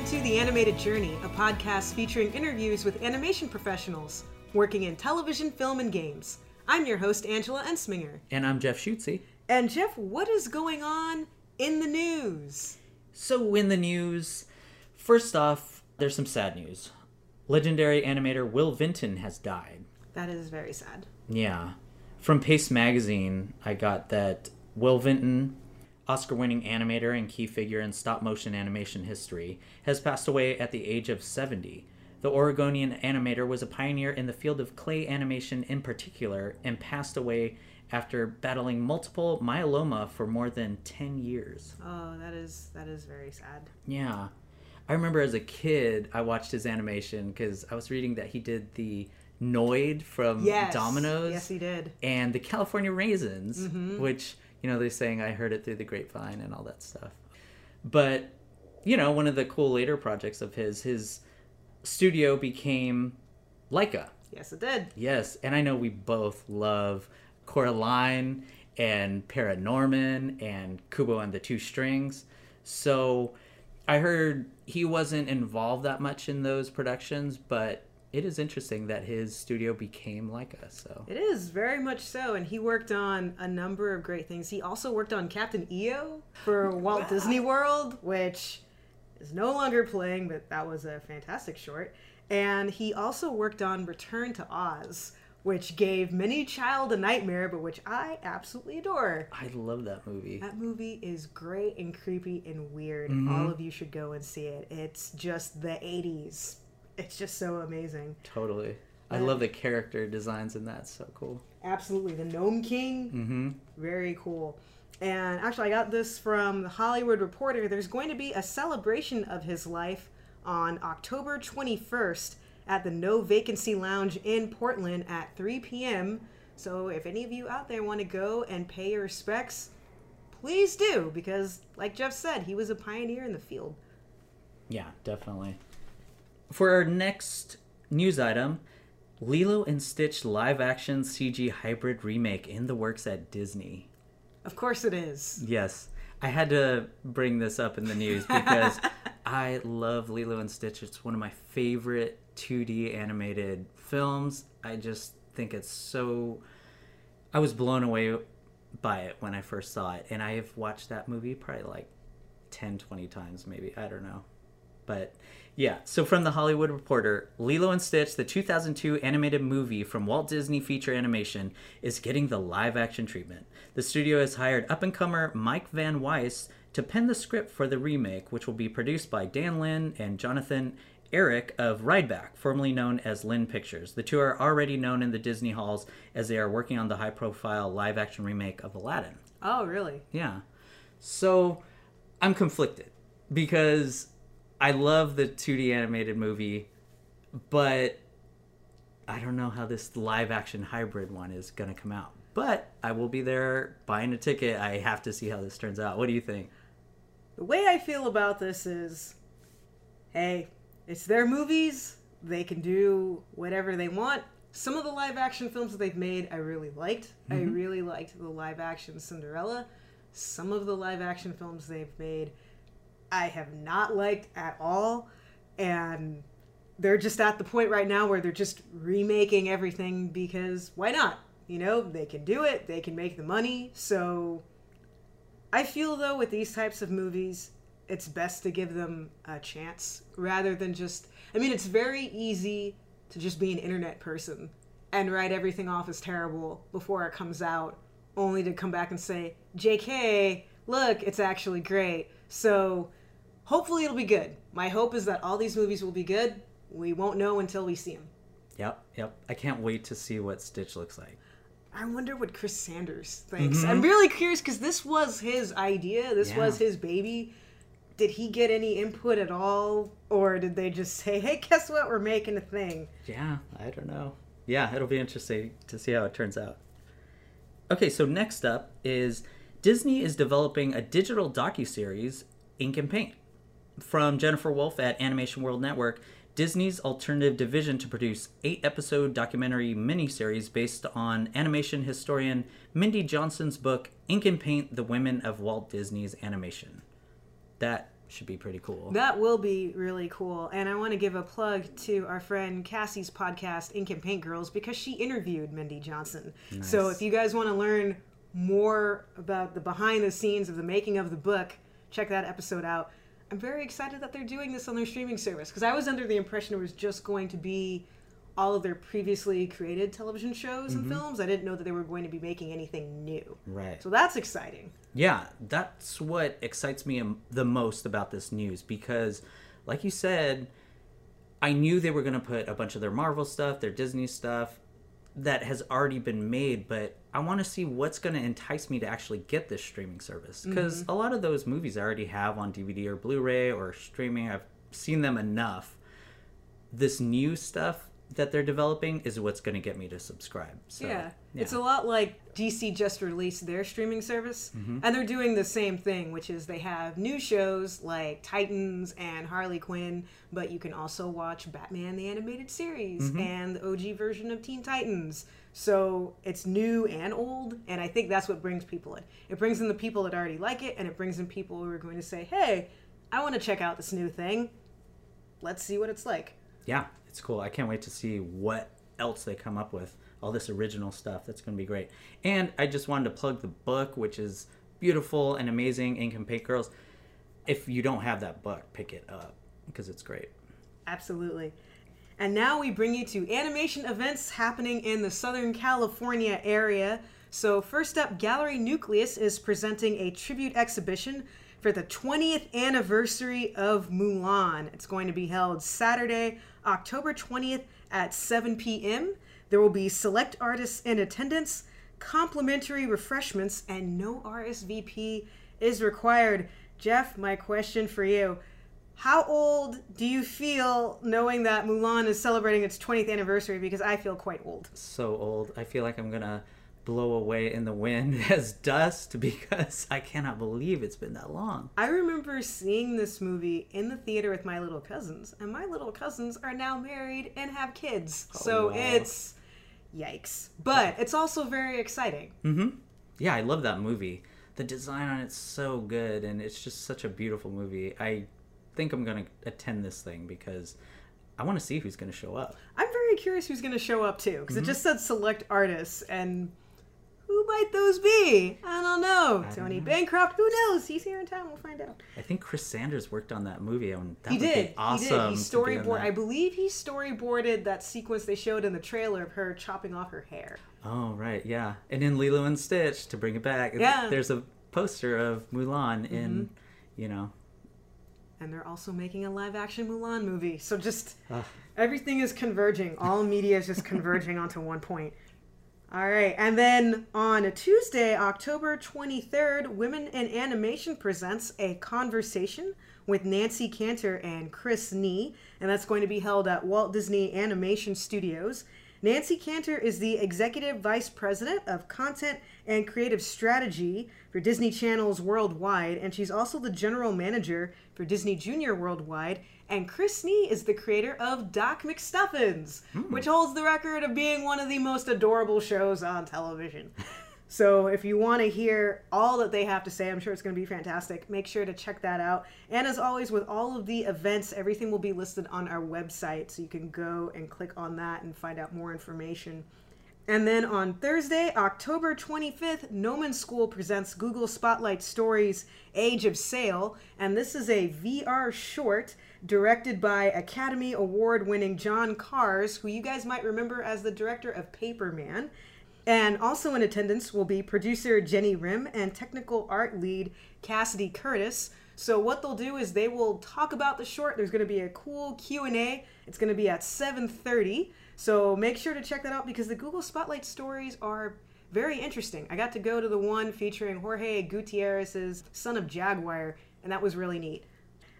Welcome to The Animated Journey, a podcast featuring interviews with animation professionals working in television, film, and games. I'm your host, Angela Ensminger. And I'm Jeff Schutze. And Jeff, what is going on in the news? So in the news, first off, there's some sad news. Legendary animator Will Vinton has died. That is very sad. Yeah. From Pace Magazine, I got that Will Vinton, Oscar-winning animator and key figure in stop-motion animation history, has passed away at the age of 70. The Oregonian animator was a pioneer in the field of clay animation in particular and passed away after battling multiple myeloma for more than 10 years. Oh, that is very sad. Yeah. I remember as a kid, I watched his animation because I was reading that he did the Noid from Domino's. Yes, he did. And the California Raisins, which, you know, they're saying I heard it through the grapevine and all that stuff. But, you know, one of the cool later projects of his studio became Laika. Yes, it did. Yes. And I know we both love Coraline and Paranorman and Kubo and the Two Strings. So I heard he wasn't involved that much in those productions, but it is interesting that his studio became Laika. So it is very much so, and he worked on a number of great things. He also worked on Captain EO for Walt Disney World, which is no longer playing, but that was a fantastic short. And he also worked on Return to Oz, which gave many child a nightmare, but which I absolutely adore. I love that movie. That movie is great and creepy and weird. All of you should go and see it. It's just the 80s. It's just so amazing. Totally. I love the character designs in that. So cool. Absolutely. The Gnome King. Very cool. And actually, I got this from The Hollywood Reporter. There's going to be a celebration of his life on October 21st at the No Vacancy Lounge in Portland at 3 p.m. So if any of you out there want to go and pay your respects, please do, because like Jeff said, he was a pioneer in the field. Yeah, definitely. For our next news item, Lilo and Stitch live-action CG hybrid remake in the works at Disney. Of course it is. Yes. I had to bring this up in the news because I love Lilo and Stitch. It's one of my favorite 2D animated films. I just think it's so... I was blown away by it when I first saw it. And I have watched that movie probably like 10, 20 times maybe. I don't know. But yeah, so from The Hollywood Reporter, Lilo and Stitch, the 2002 animated movie from Walt Disney Feature Animation, is getting the live-action treatment. The studio has hired up-and-comer Mike Van Weiss to pen the script for the remake, which will be produced by Dan Lin and Jonathan Eric of Rideback, formerly known as Lin Pictures. The two are already known in the Disney halls as they are working on the high-profile live-action remake of Aladdin. Oh, really? Yeah. So I'm conflicted because I love the 2D animated movie, but I don't know how this live-action hybrid one is going to come out. But I will be there buying a ticket. I have to see how this turns out. What do you think? The way I feel about this is, hey, it's their movies. They can do whatever they want. Some of the live-action films that they've made I really liked. I really liked the live-action Cinderella. Some of the live-action films they've made I have not liked at all, and they're just at the point right now where they're just remaking everything because why not? You know, they can do it, they can make the money. So I feel though with these types of movies, it's best to give them a chance rather than just, I mean, it's very easy to just be an internet person and write everything off as terrible before it comes out, only to come back and say, JK, look, it's actually great. So hopefully it'll be good. My hope is that all these movies will be good. We won't know until we see them. Yep. I can't wait to see what Stitch looks like. I wonder what Chris Sanders thinks. I'm really curious because this was his idea. This was his baby. Did he get any input at all? Or did they just say, hey, guess what? We're making a thing. Yeah, I don't know. Yeah, it'll be interesting to see how it turns out. Okay, so next up is Disney is developing a digital docuseries, Ink and Paint. From Jennifer Wolfe at Animation World Network, Disney's alternative division to produce 8-episode documentary miniseries based on animation historian Mindy Johnson's book, Ink and Paint, The Women of Walt Disney's Animation. That should be pretty cool. That will be really cool. And I want to give a plug to our friend Cassie's podcast, Ink and Paint Girls, because she interviewed Mindy Johnson. Nice. So if you guys want to learn more about the behind the scenes of the making of the book, check that episode out. I'm very excited that they're doing this on their streaming service, because I was under the impression it was just going to be all of their previously created television shows and films. I didn't know that they were going to be making anything new. Right. So that's exciting. Yeah, that's what excites me the most about this news, because, like you said, I knew they were going to put a bunch of their Marvel stuff, their Disney stuff, that has already been made, but I want to see what's going to entice me to actually get this streaming service, because a lot of those movies I already have on DVD or Blu-ray or streaming. I've seen them enough. This new stuff that they're developing is what's going to get me to subscribe. So, yeah. It's a lot like DC just released their streaming service, and they're doing the same thing, which is they have new shows like Titans and Harley Quinn, but you can also watch Batman the Animated Series and the OG version of Teen Titans. So it's new and old, and I think that's what brings people in. It brings in the people that already like it, and it brings in people who are going to say, hey, I want to check out this new thing. Let's see what it's like. Yeah. It's cool. I can't wait to see what else they come up with. All this original stuff. That's going to be great. And I just wanted to plug the book, which is beautiful and amazing, Ink and Paint Girls. If you don't have that book, pick it up, because it's great. Absolutely. And now we bring you to animation events happening in the Southern California area. So first up, Gallery Nucleus is presenting a tribute exhibition for the 20th anniversary of Mulan. It's going to be held Saturday, October 20th at 7 p.m. There will be select artists in attendance, complimentary refreshments, and no RSVP is required. Jeff, my question for you. How old do you feel knowing that Mulan is celebrating its 20th anniversary? Because I feel quite old. So old. I feel like I'm going to blow away in the wind as dust, because I cannot believe it's been that long. I remember seeing this movie in the theater with my little cousins, and my little cousins are now married and have kids. Oh, so wow. It's yikes. But it's also very exciting. Yeah, I love that movie. The design on it's so good, and it's just such a beautiful movie. I think I'm going to attend this thing, because I want to see who's going to show up. I'm very curious who's going to show up too, because it just said select artists, and who might those be? I don't know. Tony Bancroft, who knows? He's here in town. We'll find out. I think Chris Sanders worked on that movie. And that would be awesome. He storyboarded. I believe he storyboarded that sequence they showed in the trailer of her chopping off her hair. Oh, right. Yeah. And in Lilo and Stitch, to bring it back, there's a poster of Mulan in, you know. And they're also making a live-action Mulan movie. So just everything is converging. All media is just converging onto one point. All right, and then on a Tuesday, October 23rd, Women in Animation presents a conversation with Nancy Cantor and Chris Nee, and that's going to be held at Walt Disney Animation Studios. Nancy Cantor is the Executive Vice President of Content and Creative Strategy for Disney Channels Worldwide, and she's also the General Manager for Disney Junior Worldwide. And Chris Nee is the creator of Doc McStuffins, which holds the record of being one of the most adorable shows on television. So if you want to hear all that they have to say, I'm sure it's going to be fantastic. Make sure to check that out. And as always, with all of the events, everything will be listed on our website. So you can go and click on that and find out more information. And then on Thursday, October 25th, Noman School presents Google Spotlight Stories Age of Sail. And this is a VR short directed by Academy Award-winning John Cars, who you guys might remember as the director of Paper Man. And also in attendance will be producer Jenny Rim and technical art lead Cassidy Curtis. So what they'll do is they will talk about the short. There's going to be a cool Q&A. It's going to be at 7:30. So make sure to check that out, because the Google Spotlight stories are very interesting. I got to go to the one featuring Jorge Gutierrez's Son of Jaguar, and that was really neat.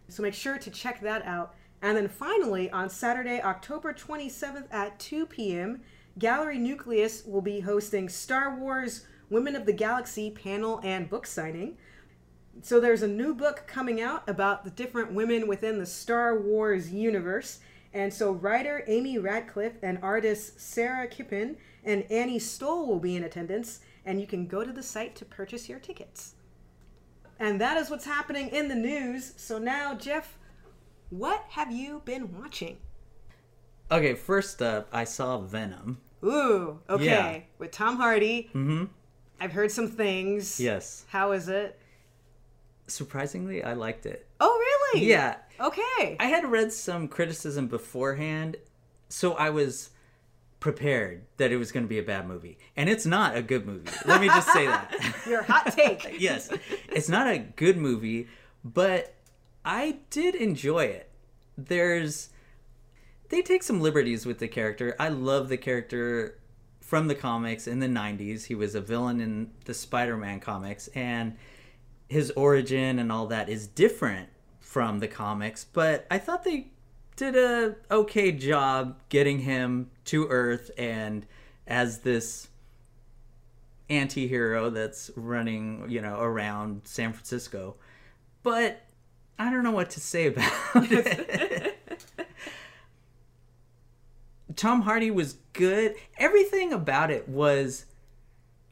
So make sure to check that out. And then finally, on Saturday, October 27th at 2 p.m., Gallery Nucleus will be hosting Star Wars Women of the Galaxy panel and book signing. So there's a new book coming out about the different women within the Star Wars universe. And so writer Amy Radcliffe and artists Sarah Kippen and Annie Stoll will be in attendance. And you can go to the site to purchase your tickets. And that is what's happening in the news. So now, Jeff, what have you been watching? Okay, first up, I saw Venom. Ooh, okay. Yeah. With Tom Hardy. Mm-hmm. I've heard some things. Yes. How is it? Surprisingly, I liked it. Oh, really? Yeah. Okay. I had read some criticism beforehand, so I was prepared that it was going to be a bad movie. And it's not a good movie. Let me just say that. Your hot take. Yes. It's not a good movie, but I did enjoy it. They take some liberties with the character. I love the character from the comics in the 90s. He was a villain in the Spider-Man comics, and his origin and all that is different from the comics, but I thought they did a okay job getting him to Earth and as this anti-hero that's running, around San Francisco. But I don't know what to say about it. Tom Hardy was good. Everything about it was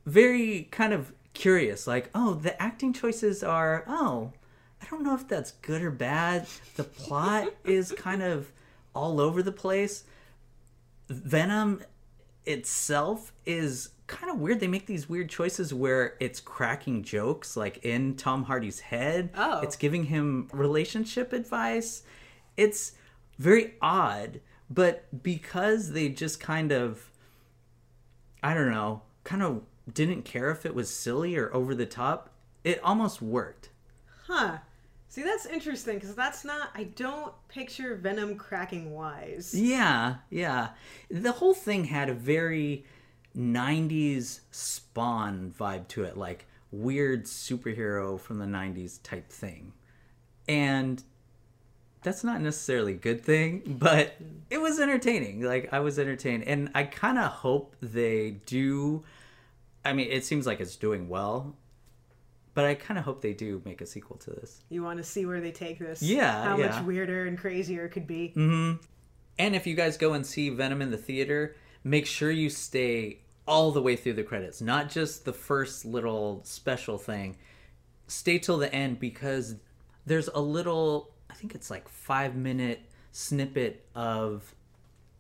very kind of curious. Like, oh, the acting choices are, I don't know if that's good or bad. The plot is kind of all over the place. Venom itself is kind of weird. They make these weird choices where it's cracking jokes, like in Tom Hardy's head. Oh. It's giving him relationship advice. It's very odd. But because they just kind of, didn't care if it was silly or over the top, it almost worked. Huh. See, that's interesting, because I don't picture Venom cracking wise. Yeah. The whole thing had a very 90s Spawn vibe to it, like weird superhero from the 90s type thing. And that's not necessarily a good thing, but it was entertaining. Like, I was entertained. And I kind of hope they do. I mean, it seems like it's doing well, but I kind of hope they do make a sequel to this. You want to see where they take this? Yeah. How much weirder and crazier it could be. Mm-hmm. And if you guys go and see Venom in the theater, make sure you stay all the way through the credits, not just the first little special thing. Stay till the end, because there's a little, I think it's like 5-minute snippet of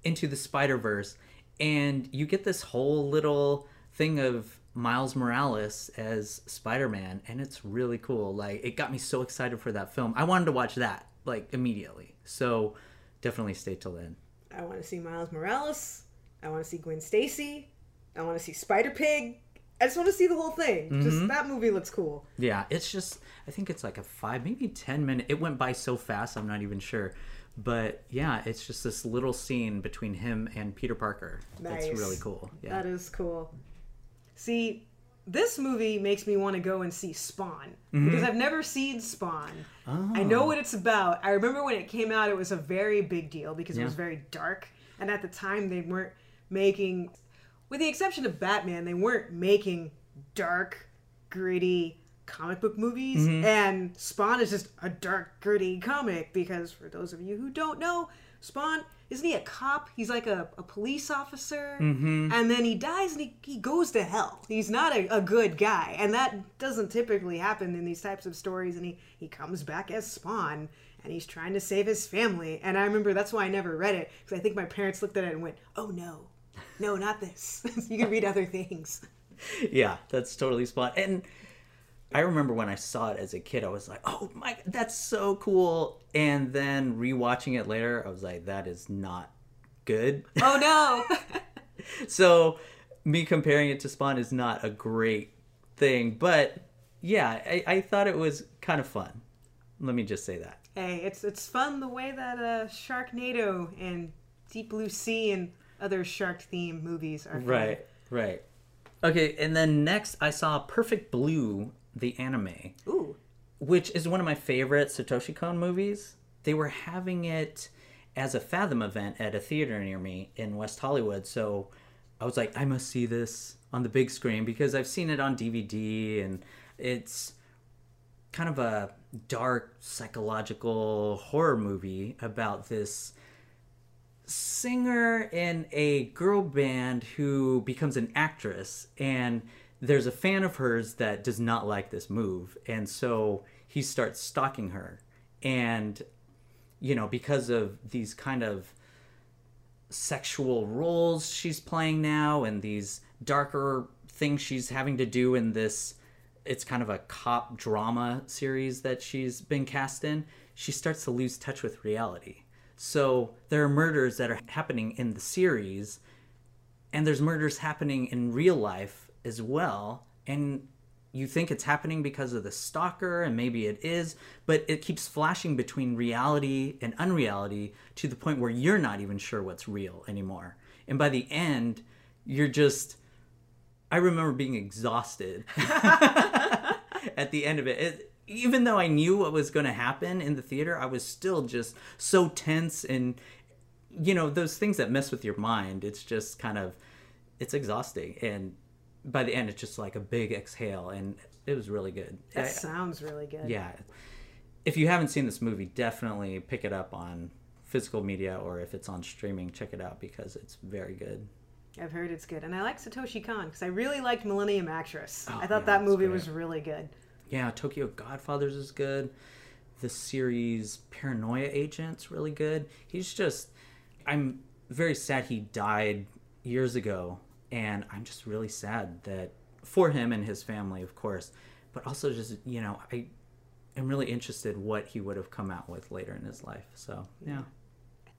Into the Spider-Verse, and you get this whole little thing of Miles Morales as Spider-Man, and it's really cool. Like, it got me so excited for that film. I wanted to watch that, like, immediately. So definitely stay till then. I want to see Miles Morales. I want to see Gwen Stacy. I want to see Spider-Pig. I just want to see the whole thing. Mm-hmm. Just that movie looks cool. Yeah, it's just, I think it's like a 5, maybe 10 minute. It went by so fast, I'm not even sure. But yeah, it's just this little scene between him and Peter Parker. Nice. That's really cool. Yeah. That is cool. See, this movie makes me want to go and see Spawn. Mm-hmm. Because I've never seen Spawn. Oh. I know what it's about. I remember when it came out, it was a very big deal because it was very dark. And at the time, they weren't making, with the exception of Batman, they weren't making dark, gritty comic book movies. Mm-hmm. And Spawn is just a dark, gritty comic, because for those of you who don't know, Spawn, isn't he a cop? He's like a police officer. Mm-hmm. And then he dies and he goes to hell. He's not a good guy. And that doesn't typically happen in these types of stories. And he comes back as Spawn. And he's trying to save his family. And I remember that's why I never read it. Because I think my parents looked at it and went, oh no. No, not this. You can read other things. Yeah, that's totally Spawn. And I remember when I saw it as a kid, I was like, oh my, that's so cool. And then rewatching it later, I was like, that is not good. Oh no. So me comparing it to Spawn is not a great thing. But yeah, I thought it was kind of fun. Let me just say that. Hey, it's fun the way that Sharknado and Deep Blue Sea and other shark-themed movies are fun. Right. Okay, and then next I saw Perfect Blue, the anime. Ooh. Which is one of my favorite Satoshi Kon movies. They were having it as a Fathom event at a theater near me in West Hollywood, so I was like, I must see this on the big screen, because I've seen it on DVD, and it's kind of a dark, psychological horror movie about this singer in a girl band who becomes an actress, and there's a fan of hers that does not like this move, and so he starts stalking her. And, you know, because of these kind of sexual roles she's playing now and these darker things she's having to do in this, it's kind of a cop drama series that she's been cast in, she starts to lose touch with reality. So there are murders that are happening in the series, and there's murders happening in real life as well. And you think it's happening because of the stalker, and maybe it is, but it keeps flashing between reality and unreality to the point where you're not even sure what's real anymore. And by the end, you're just... I remember being exhausted at the end of it. Even though I knew what was going to happen in the theater, I was still just so tense, and, you know, those things that mess with your mind, it's just kind of, it's exhausting. And by the end, it's just like a big exhale, and it was really good. That sounds really good. Yeah. If you haven't seen this movie, definitely pick it up on physical media, or if it's on streaming, check it out because it's very good. I've heard it's good. And I like Satoshi Kon because I really liked Millennium Actress. Oh, I thought that movie was really good. Yeah, Tokyo Godfathers is good. The series Paranoia Agent's really good. He's just... I'm very sad he died years ago. And I'm just really sad that... for him and his family, of course. But also just, you know, I am really interested what he would have come out with later in his life. So, yeah.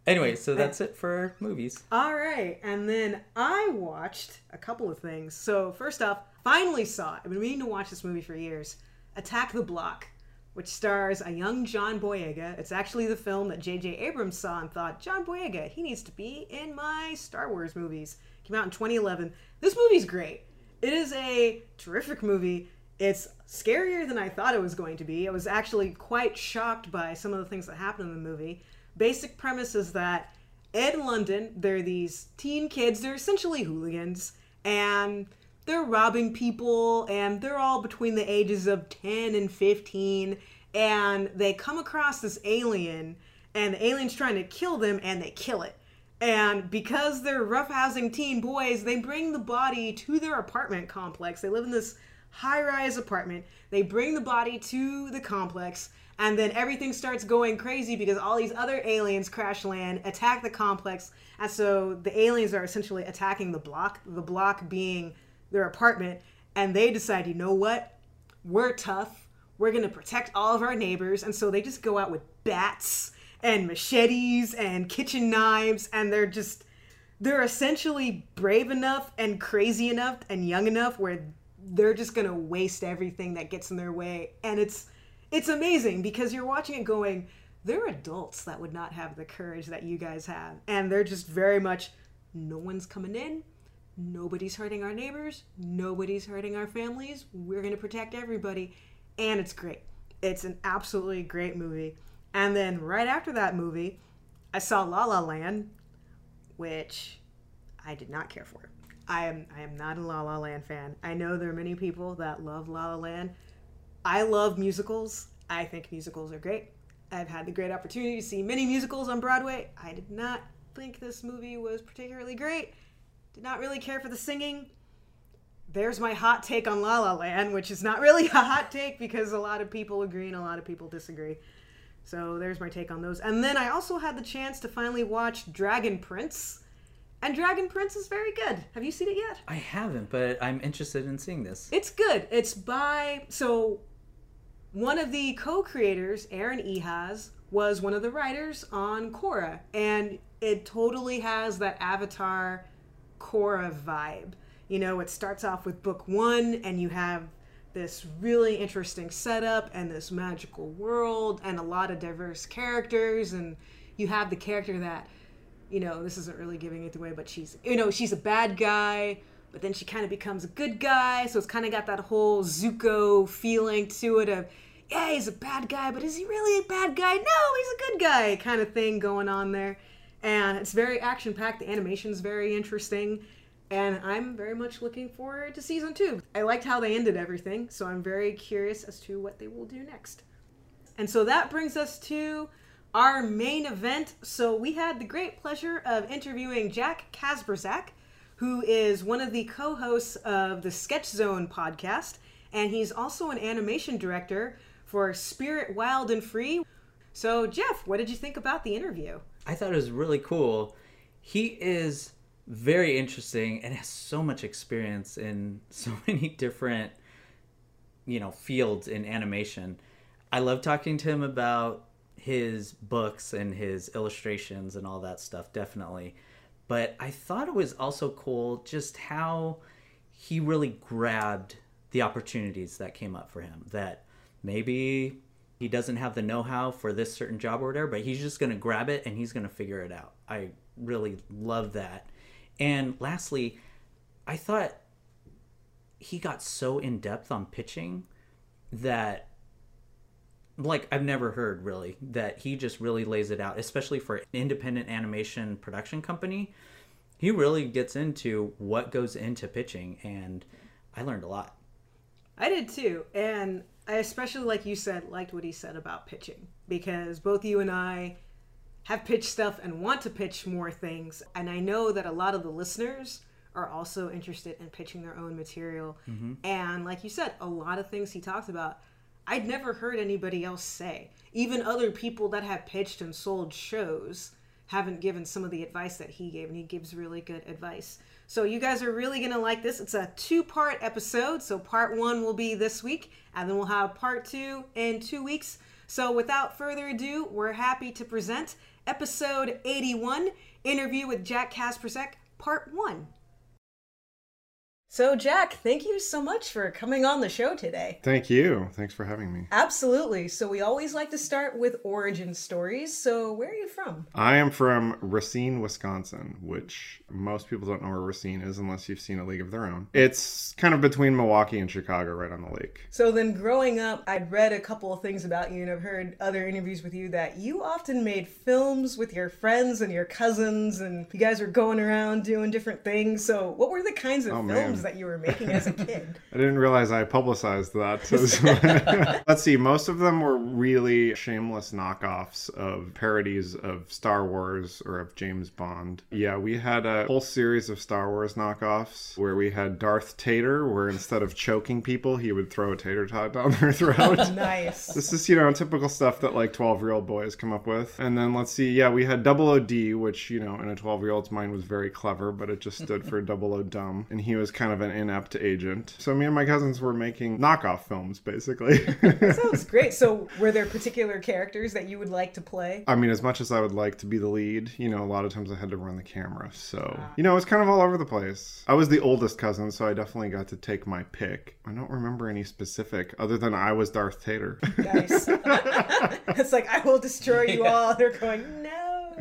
Anyway, so that's it for movies. All right. And then I watched a couple of things. So first off, finally saw it. I've been meaning to watch this movie for years. Attack the Block, which stars a young John Boyega. It's actually the film that J.J. Abrams saw and thought, John Boyega, he needs to be in my Star Wars movies. It came out in 2011. This movie's great. It is a terrific movie. It's scarier than I thought it was going to be. I was actually quite shocked by some of the things that happened in the movie. Basic premise is that Ed and London, they're these teen kids, they're essentially hooligans, and they're robbing people, and they're all between the ages of 10 and 15, and they come across this alien, and the alien's trying to kill them, and they kill it. And because they're roughhousing teen boys, they bring the body to their apartment complex. They live in this high-rise apartment. They bring the body to the complex, and then everything starts going crazy because all these other aliens crash land, attack the complex. And so the aliens are essentially attacking the block being their apartment. And they decide, you know what? We're tough. We're going to protect all of our neighbors. And so they just go out with bats and machetes and kitchen knives. And they're just, they're essentially brave enough and crazy enough and young enough where they're just going to waste everything that gets in their way. And it's amazing because you're watching it going, they're adults that would not have the courage that you guys have. And they're just very much, no one's coming in. Nobody's hurting our neighbors. Nobody's hurting our families. We're going to protect everybody. And it's great. It's an absolutely great movie. And then right after that movie, I saw La La Land, which I did not care for. I am not a La La Land fan. I know there are many people that love La La Land. I love musicals. I think musicals are great. I've had the great opportunity to see many musicals on Broadway. I did not think this movie was particularly great. Did not really care for the singing. There's my hot take on La La Land, which is not really a hot take because a lot of people agree and a lot of people disagree. So there's my take on those. And then I also had the chance to finally watch Dragon Prince. And Dragon Prince is very good. Have you seen it yet? I haven't, but I'm interested in seeing this. It's good. It's by... so. One of the co-creators, Aaron Ehas, was one of the writers on Korra, and it totally has that Avatar Korra vibe. You know, it starts off with book one, and you have this really interesting setup and this magical world and a lot of diverse characters, and you have the character that, you know, this isn't really giving it away, but she's, you know, she's a bad guy. But then she kind of becomes a good guy, so it's kind of got that whole Zuko feeling to it of, yeah, he's a bad guy, but is he really a bad guy? No, he's a good guy kind of thing going on there. And it's very action-packed. The animation's very interesting. And I'm very much looking forward to season 2. I liked how they ended everything, so I'm very curious as to what they will do next. And so that brings us to our main event. So we had the great pleasure of interviewing Jack Kasperzak, who is one of the co-hosts of the Sketch Zone podcast, and he's also an animation director for Spirit Wild and Free. So, Jeff, what did you think about the interview? I thought it was really cool. He is very interesting and has so much experience in so many different, you know, fields in animation. I love talking to him about his books and his illustrations and all that stuff, definitely. But I thought it was also cool just how he really grabbed the opportunities that came up for him, that maybe he doesn't have the know-how for this certain job or whatever, but he's just going to grab it and he's going to figure it out. I really love that. And lastly, I thought he got so in-depth on pitching that, like, I've never heard, really, that he just really lays it out, especially for an independent animation production company. He really gets into what goes into pitching, and I learned a lot. I did, too. And I especially, like you said, liked what he said about pitching, because both you and I have pitched stuff and want to pitch more things. And I know that a lot of the listeners are also interested in pitching their own material. Mm-hmm. And like you said, a lot of things he talked about, I'd never heard anybody else say. Even other people that have pitched and sold shows haven't given some of the advice that he gave, and he gives really good advice. So you guys are really going to like this. It's a two-part episode, so part one will be this week, and then we'll have part two in 2 weeks. So without further ado, we're happy to present episode 81, Interview with Jack Kaspersek, part one. So, Jack, thank you so much for coming on the show today. Thank you. Thanks for having me. Absolutely. So we always like to start with origin stories. So where are you from? I am from Racine, Wisconsin, which most people don't know where Racine is unless you've seen A League of Their Own. It's kind of between Milwaukee and Chicago, right on the lake. So then growing up, I'd read a couple of things about you, and I've heard other interviews with you that you often made films with your friends and your cousins, and you guys were going around doing different things. So what were the kinds of films that you were making as a kid? I didn't realize I publicized that. Let's see, most of them were really shameless knockoffs of parodies of Star Wars or of James Bond. Yeah, we had a whole series of Star Wars knockoffs where we had Darth Tater, where instead of choking people, he would throw a tater tot down their throat. Nice. This is, you know, typical stuff that like 12-year-old boys come up with. And then let's see, yeah, we had Double O.D., which, you know, in a 12-year-old's mind was very clever, but it just stood for Double O Dumb. And he was kind of an inept agent. So me and my cousins were making knockoff films, basically. That sounds great. So were there particular characters that you would like to play? I mean, as much as I would like to be the lead, you know, a lot of times I had to run the camera. So, you know, it was kind of all over the place. I was the oldest cousin, so I definitely got to take my pick. I don't remember any specific other than I was Darth Tater. Nice. It's like, I will destroy you all. They're going, no.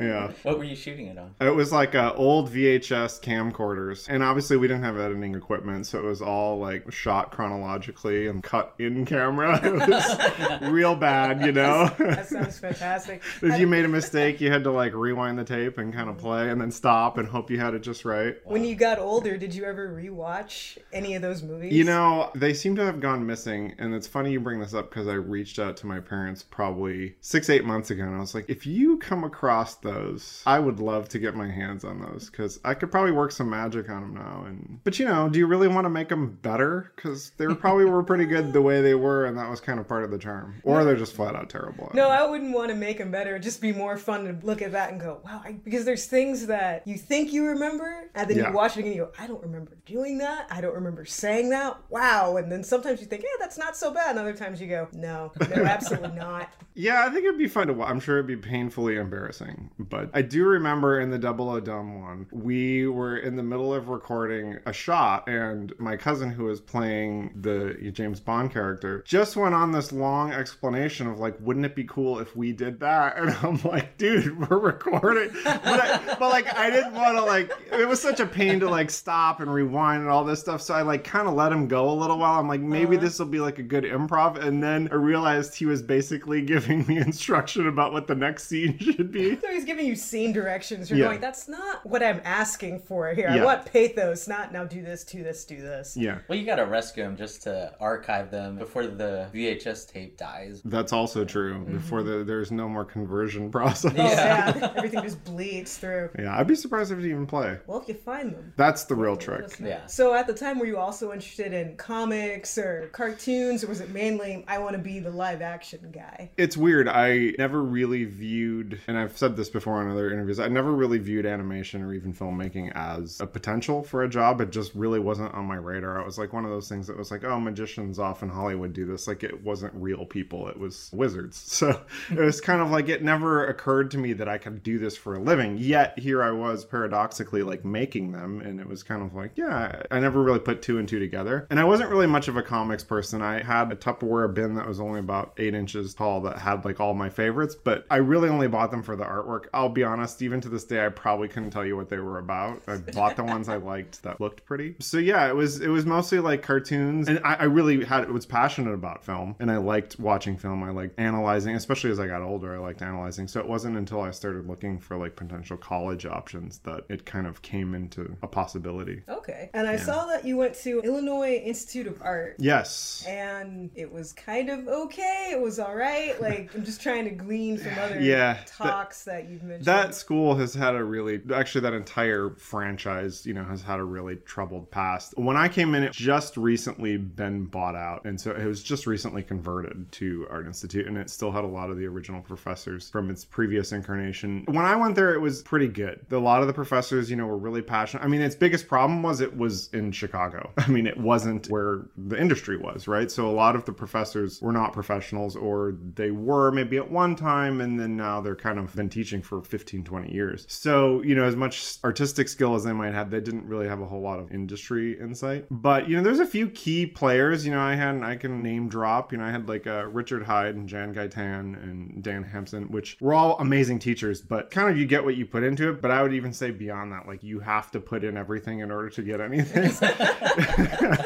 Yeah. What were you shooting it on? It was like old VHS camcorders. And obviously we didn't have editing equipment, so it was all like shot chronologically and cut in camera. It was real bad, you know? That sounds fantastic. If you made a mistake, you had to like rewind the tape and kind of play and then stop and hope you had it just right. When you got older, did you ever rewatch any of those movies? You know, they seem to have gone missing. And it's funny you bring this up because I reached out to my parents probably 6-8 months ago. And I was like, if you come across those, I would love to get my hands on those because I could probably work some magic on them now. And but you know, do you really want to make them better? Because they probably were pretty good the way they were, and that was kind of part of the charm. Or they're just flat out terrible. No, I wouldn't want to make them better. It'd just be more fun to look at that and go, wow, because there's things that you think you remember, and then you watch it and you go, I don't remember doing that. I don't remember saying that. Wow. And then sometimes you think, yeah, that's not so bad. And other times you go, no, absolutely not. Yeah, I think it'd be fun to watch. I'm sure it'd be painfully embarrassing. But I do remember in the Double O Dumb one, we were in the middle of recording a shot, and my cousin who was playing the James Bond character just went on this long explanation of like, wouldn't it be cool if we did that? And I'm like, dude, we're recording. But like, I didn't want to like, it was such a pain to like stop and rewind and all this stuff. So I like kind of let him go a little while. I'm like, maybe this will be like a good improv. And then I realized he was basically giving me instruction about what the next scene should be. giving you scene directions. You're going, that's not what I'm asking for here. I want pathos, not now do this, do this, do this. Yeah. Well, you got to rescue them just to archive them before the VHS tape dies. That's also true. Mm-hmm. Before there's no more conversion process. Oh, yeah. Everything just bleeds through. Yeah. I'd be surprised if it even play. Well, if you find them. That's the real trick. Yeah. So at the time, were you also interested in comics or cartoons, or was it mainly, I want to be the live action guy? It's weird. I never really viewed, and I've said this before in other interviews, I never really viewed animation or even filmmaking as a potential for a job. It just really wasn't on my radar. It was like one of those things that was like, oh, magicians off in Hollywood do this. Like, it wasn't real people. It was wizards. So it was kind of like, it never occurred to me that I could do this for a living. Yet here I was paradoxically like making them. And it was kind of like, yeah, I never really put two and two together. And I wasn't really much of a comics person. I had a Tupperware bin that was only about 8 inches tall that had like all my favorites, but I really only bought them for the artwork. I'll be honest, even to this day, I probably couldn't tell you what they were about. I bought the ones I liked that looked pretty. So yeah, it was mostly like cartoons. And I really was passionate about film, and I liked watching film. I liked analyzing, especially as I got older, I liked analyzing. So it wasn't until I started looking for like potential college options that it kind of came into a possibility. Okay. And I saw that you went to Illinois Institute of Art. Yes. And it was kind of okay. It was all right. Like, I'm just trying to glean from other talks that you've mentioned. That school has had a really, actually that entire franchise, you know, has had a really troubled past. When I came in, it just recently been bought out. And so it was just recently converted to Art Institute, and it still had a lot of the original professors from its previous incarnation. When I went there, it was pretty good. A lot of the professors, you know, were really passionate. I mean, its biggest problem was it was in Chicago. I mean, it wasn't where the industry was, right? So a lot of the professors were not professionals, or they were maybe at one time, and then now they're kind of been teaching for 15, 20 years. So, you know, as much artistic skill as they might have, they didn't really have a whole lot of industry insight. But, you know, there's a few key players, you know, I can name drop, you know, I had like Richard Hyde and Jan Gaitan and Dan Hampson, which were all amazing teachers, but kind of you get what you put into it. But I would even say beyond that, like you have to put in everything in order to get anything.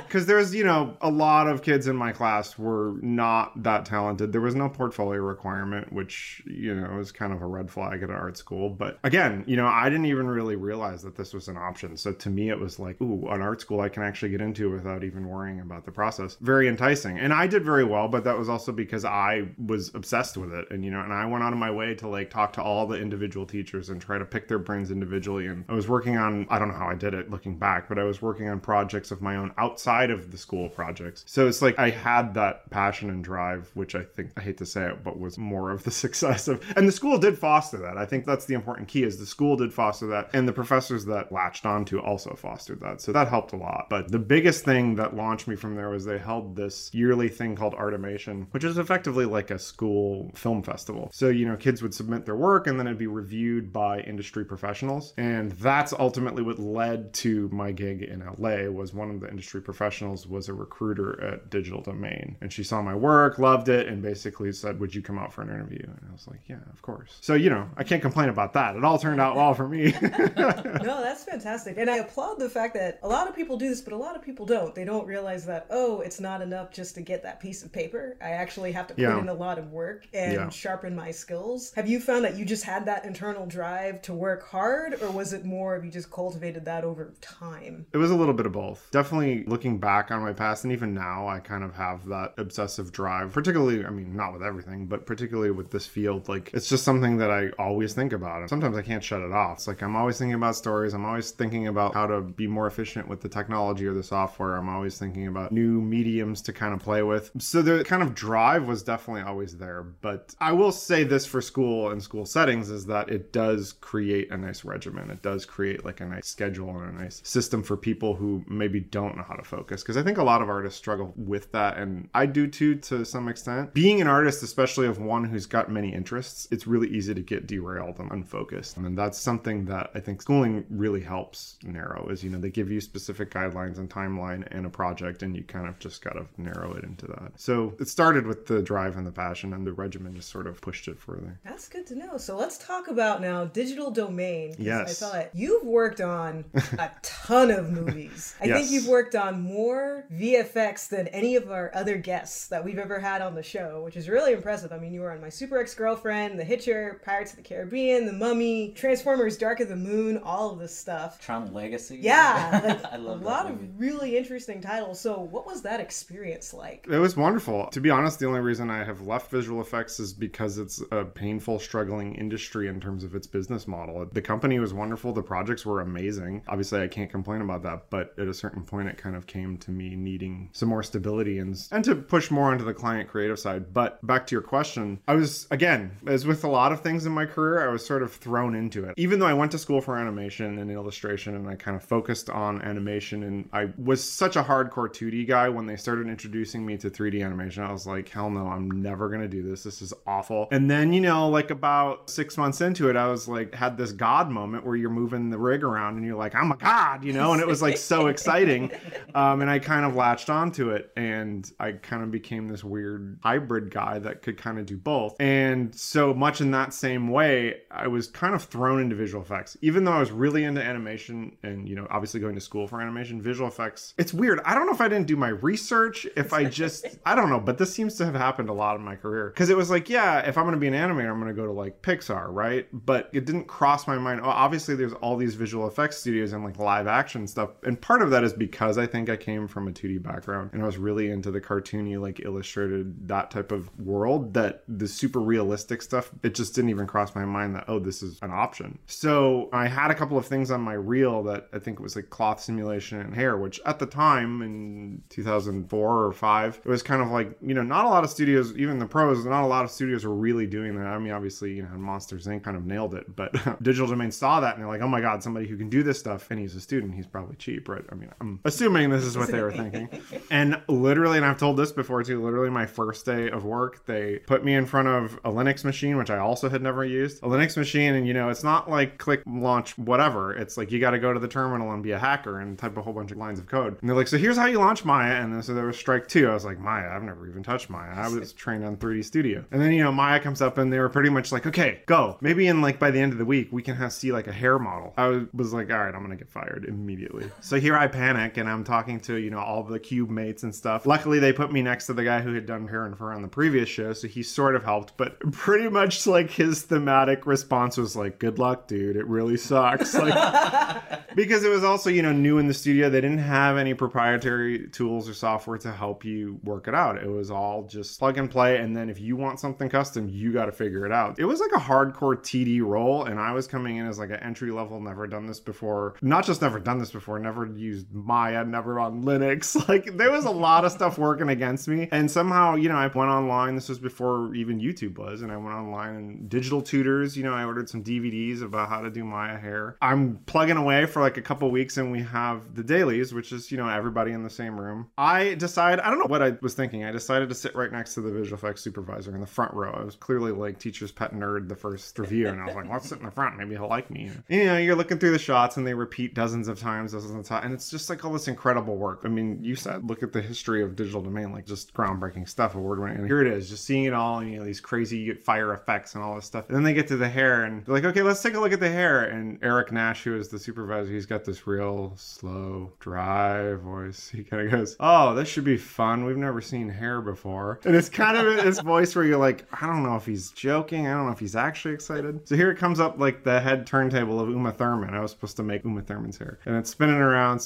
Because there's, you know, a lot of kids in my class were not that talented. There was no portfolio requirement, which, you know, was kind of a red flag at an art school. But again, you know, I didn't even really realize that this was an option. So to me, it was like, ooh, an art school I can actually get into without even worrying about the process. Very enticing. And I did very well, but that was also because I was obsessed with it. And, you know, and I went out of my way to like talk to all the individual teachers and try to pick their brains individually. And I was working on, I don't know how I did it looking back, but I was working on projects of my own outside of the school projects. So it's like I had that passion and drive, which I think, I hate to say it, but was more of the success of, and the school did foster that. I think that's the important key, is the school did foster that, and the professors that latched onto also fostered that. So that helped a lot. But the biggest thing that launched me from there was they held this yearly thing called Artimation, which is effectively like a school film festival. So, you know, kids would submit their work and then it'd be reviewed by industry professionals. And that's ultimately what led to my gig in LA. Was one of the industry professionals was a recruiter at Digital Domain, and she saw my work, loved it, and basically said, would you come out for an interview? And I was like, yeah, of course. So, you know, I can't complain about that. It all turned out well for me. No, that's fantastic. And I applaud the fact that a lot of people do this, but a lot of people don't. They don't realize that, oh, it's not enough just to get that piece of paper. I actually have to put in a lot of work and sharpen my skills. Have you found that you just had that internal drive to work hard, or was it more of you just cultivated that over time? It was a little bit of both. Definitely looking back on my past, and even now, I kind of have that obsessive drive, particularly, I mean, not with everything, but particularly with this field. Like, it's just something that I always think about. And sometimes I can't shut it off. It's like, I'm always thinking about stories. I'm always thinking about how to be more efficient with the technology or the software. I'm always thinking about new mediums to kind of play with. So the kind of drive was definitely always there. But I will say this for school and school settings is that it does create a nice regimen. It does create like a nice schedule and a nice system for people who maybe don't know how to focus. Because I think a lot of artists struggle with that. And I do too, to some extent. Being an artist, especially of one who's got many interests, it's really easy to get derailed and unfocused. And that's something that I think schooling really helps narrow is, you know, they give you specific guidelines and timeline and a project, and you kind of just got to narrow it into that. So it started with the drive and the passion, and the regimen just sort of pushed it further. That's good to know. So let's talk about now Digital Domain. Yes. I thought you've worked on a ton of movies. I think you've worked on more VFX than any of our other guests that we've ever had on the show, which is really impressive. I mean, you were on My Super Ex-Girlfriend, The Hitcher, Pirates of the the Caribbean, The Mummy, Transformers Dark of the Moon, all of this stuff. Tron Legacy. Yeah. Like, I love a lot of really interesting titles. So what was that experience like? It was wonderful. To be honest, the only reason I have left visual effects is because it's a painful, struggling industry in terms of its business model. The company was wonderful. The projects were amazing. Obviously, I can't complain about that. But at a certain point, it kind of came to me needing some more stability and to push more onto the client creative side. But back to your question, I was, again, as with a lot of things in my career, I was sort of thrown into it. Even though I went to school for animation and illustration and I kind of focused on animation, and I was such a hardcore 2D guy, when they started introducing me to 3D animation, I was like, hell no, I'm never going to do this. This is awful. And then, you know, like about 6 months into it, I was like, had this God moment where you're moving the rig around and you're like, I'm a God, you know, and it was like so exciting. And I kind of latched onto it and I kind of became this weird hybrid guy that could kind of do both. And so much in that same way, I was kind of thrown into visual effects. Even though I was really into animation and, you know, obviously going to school for animation, visual effects, it's weird. I don't know if I didn't do my research, if I just, I don't know, but this seems to have happened a lot in my career. Because it was like, yeah, if I'm going to be an animator, I'm going to go to like Pixar, right? But it didn't cross my mind. Oh, obviously there's all these visual effects studios and like live action stuff. And part of that is because I think I came from a 2D background and I was really into the cartoony, like illustrated, that type of world, that the super realistic stuff, it just didn't even cross my mind that, oh, this is an option. So I had a couple of things on my reel that I think it was like cloth simulation and hair, which at the time in 2004 or 5, it was kind of like, you know, not a lot of studios, even the pros, not a lot of studios were really doing that. I mean, obviously, you know, Monsters Inc. kind of nailed it, but Digital Domain saw that and they're like, oh my God, somebody who can do this stuff, and he's a student, he's probably cheap, right? I mean, I'm assuming this is what they were thinking. And literally, and I've told this before too, literally my first day of work, they put me in front of a Linux machine, which I also had never used, a Linux machine. And, you know, it's not like click, launch, whatever. It's like, you got to go to the terminal and be a hacker and type a whole bunch of lines of code. And they're like, so here's how you launch Maya. And then, so there was Strike 2. I was like, Maya, I've never even touched Maya. I was trained on 3D Studio. And then, you know, Maya comes up and they were pretty much like, okay, go. Maybe in like, by the end of the week, we can have see like a hair model. I was like, all right, I'm going to get fired immediately. So here I panic and I'm talking to, you know, all the cube mates and stuff. Luckily, they put me next to the guy who had done hair and fur on the previous show. So he sort of helped, but pretty much like his thematic response was like, good luck, dude. It really sucks. Like, because it was also, you know, new in the studio. They didn't have any proprietary tools or software to help you work it out. It was all just plug and play. And then if you want something custom, you got to figure it out. It was like a hardcore TD role. And I was coming in as like an entry level, never done this before. Not just never done this before, never used Maya, never on Linux. Like there was a lot of stuff working against me. And somehow, you know, I went online. This was before even YouTube was. And I went online and digital tutors, you know, I ordered some DVDs about how to do Maya hair. I'm plugging away for like a couple weeks and we have the dailies, which is, you know, everybody in the same room. I decide, I don't know what I was thinking. I decided to sit right next to the visual effects supervisor in the front row. I was clearly like teacher's pet nerd the first review. And I was like, well, let's sit in the front. Maybe he'll like me. And, you know, you're looking through the shots and they repeat dozens of times. And it's just like all this incredible work. I mean, you said, look at the history of Digital Domain, like just groundbreaking stuff, award-winning. And here it is, just seeing it all, and you know, these crazy fire effects and all this stuff. And then they get to the hair and they're like, okay, let's take a look at the hair. And Eric Nash, who is the supervisor, he's got this real slow, dry voice. He kind of goes, oh, this should be fun. We've never seen hair before. And it's kind of this voice where you're like, I don't know if he's joking. I don't know if he's actually excited. So here it comes up like the head turntable of Uma Thurman. I was supposed to make Uma Thurman's hair. And it's spinning around,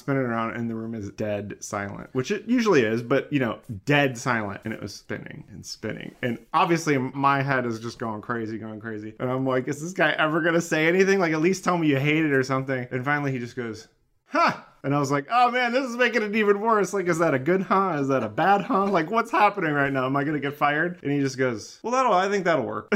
and the room is dead silent, which it usually is, but you know, dead silent. And it was spinning and spinning. And obviously my head is just going crazy. And I'm like, is this guy ever gonna say anything? Like, at least tell me you hate it or something. And finally he just goes, huh. And I was like, oh man, this is making it even worse. Like, is that a good huh? Is that a bad huh? Like, what's happening right now? Am I gonna get fired? And he just goes, well, I think that'll work.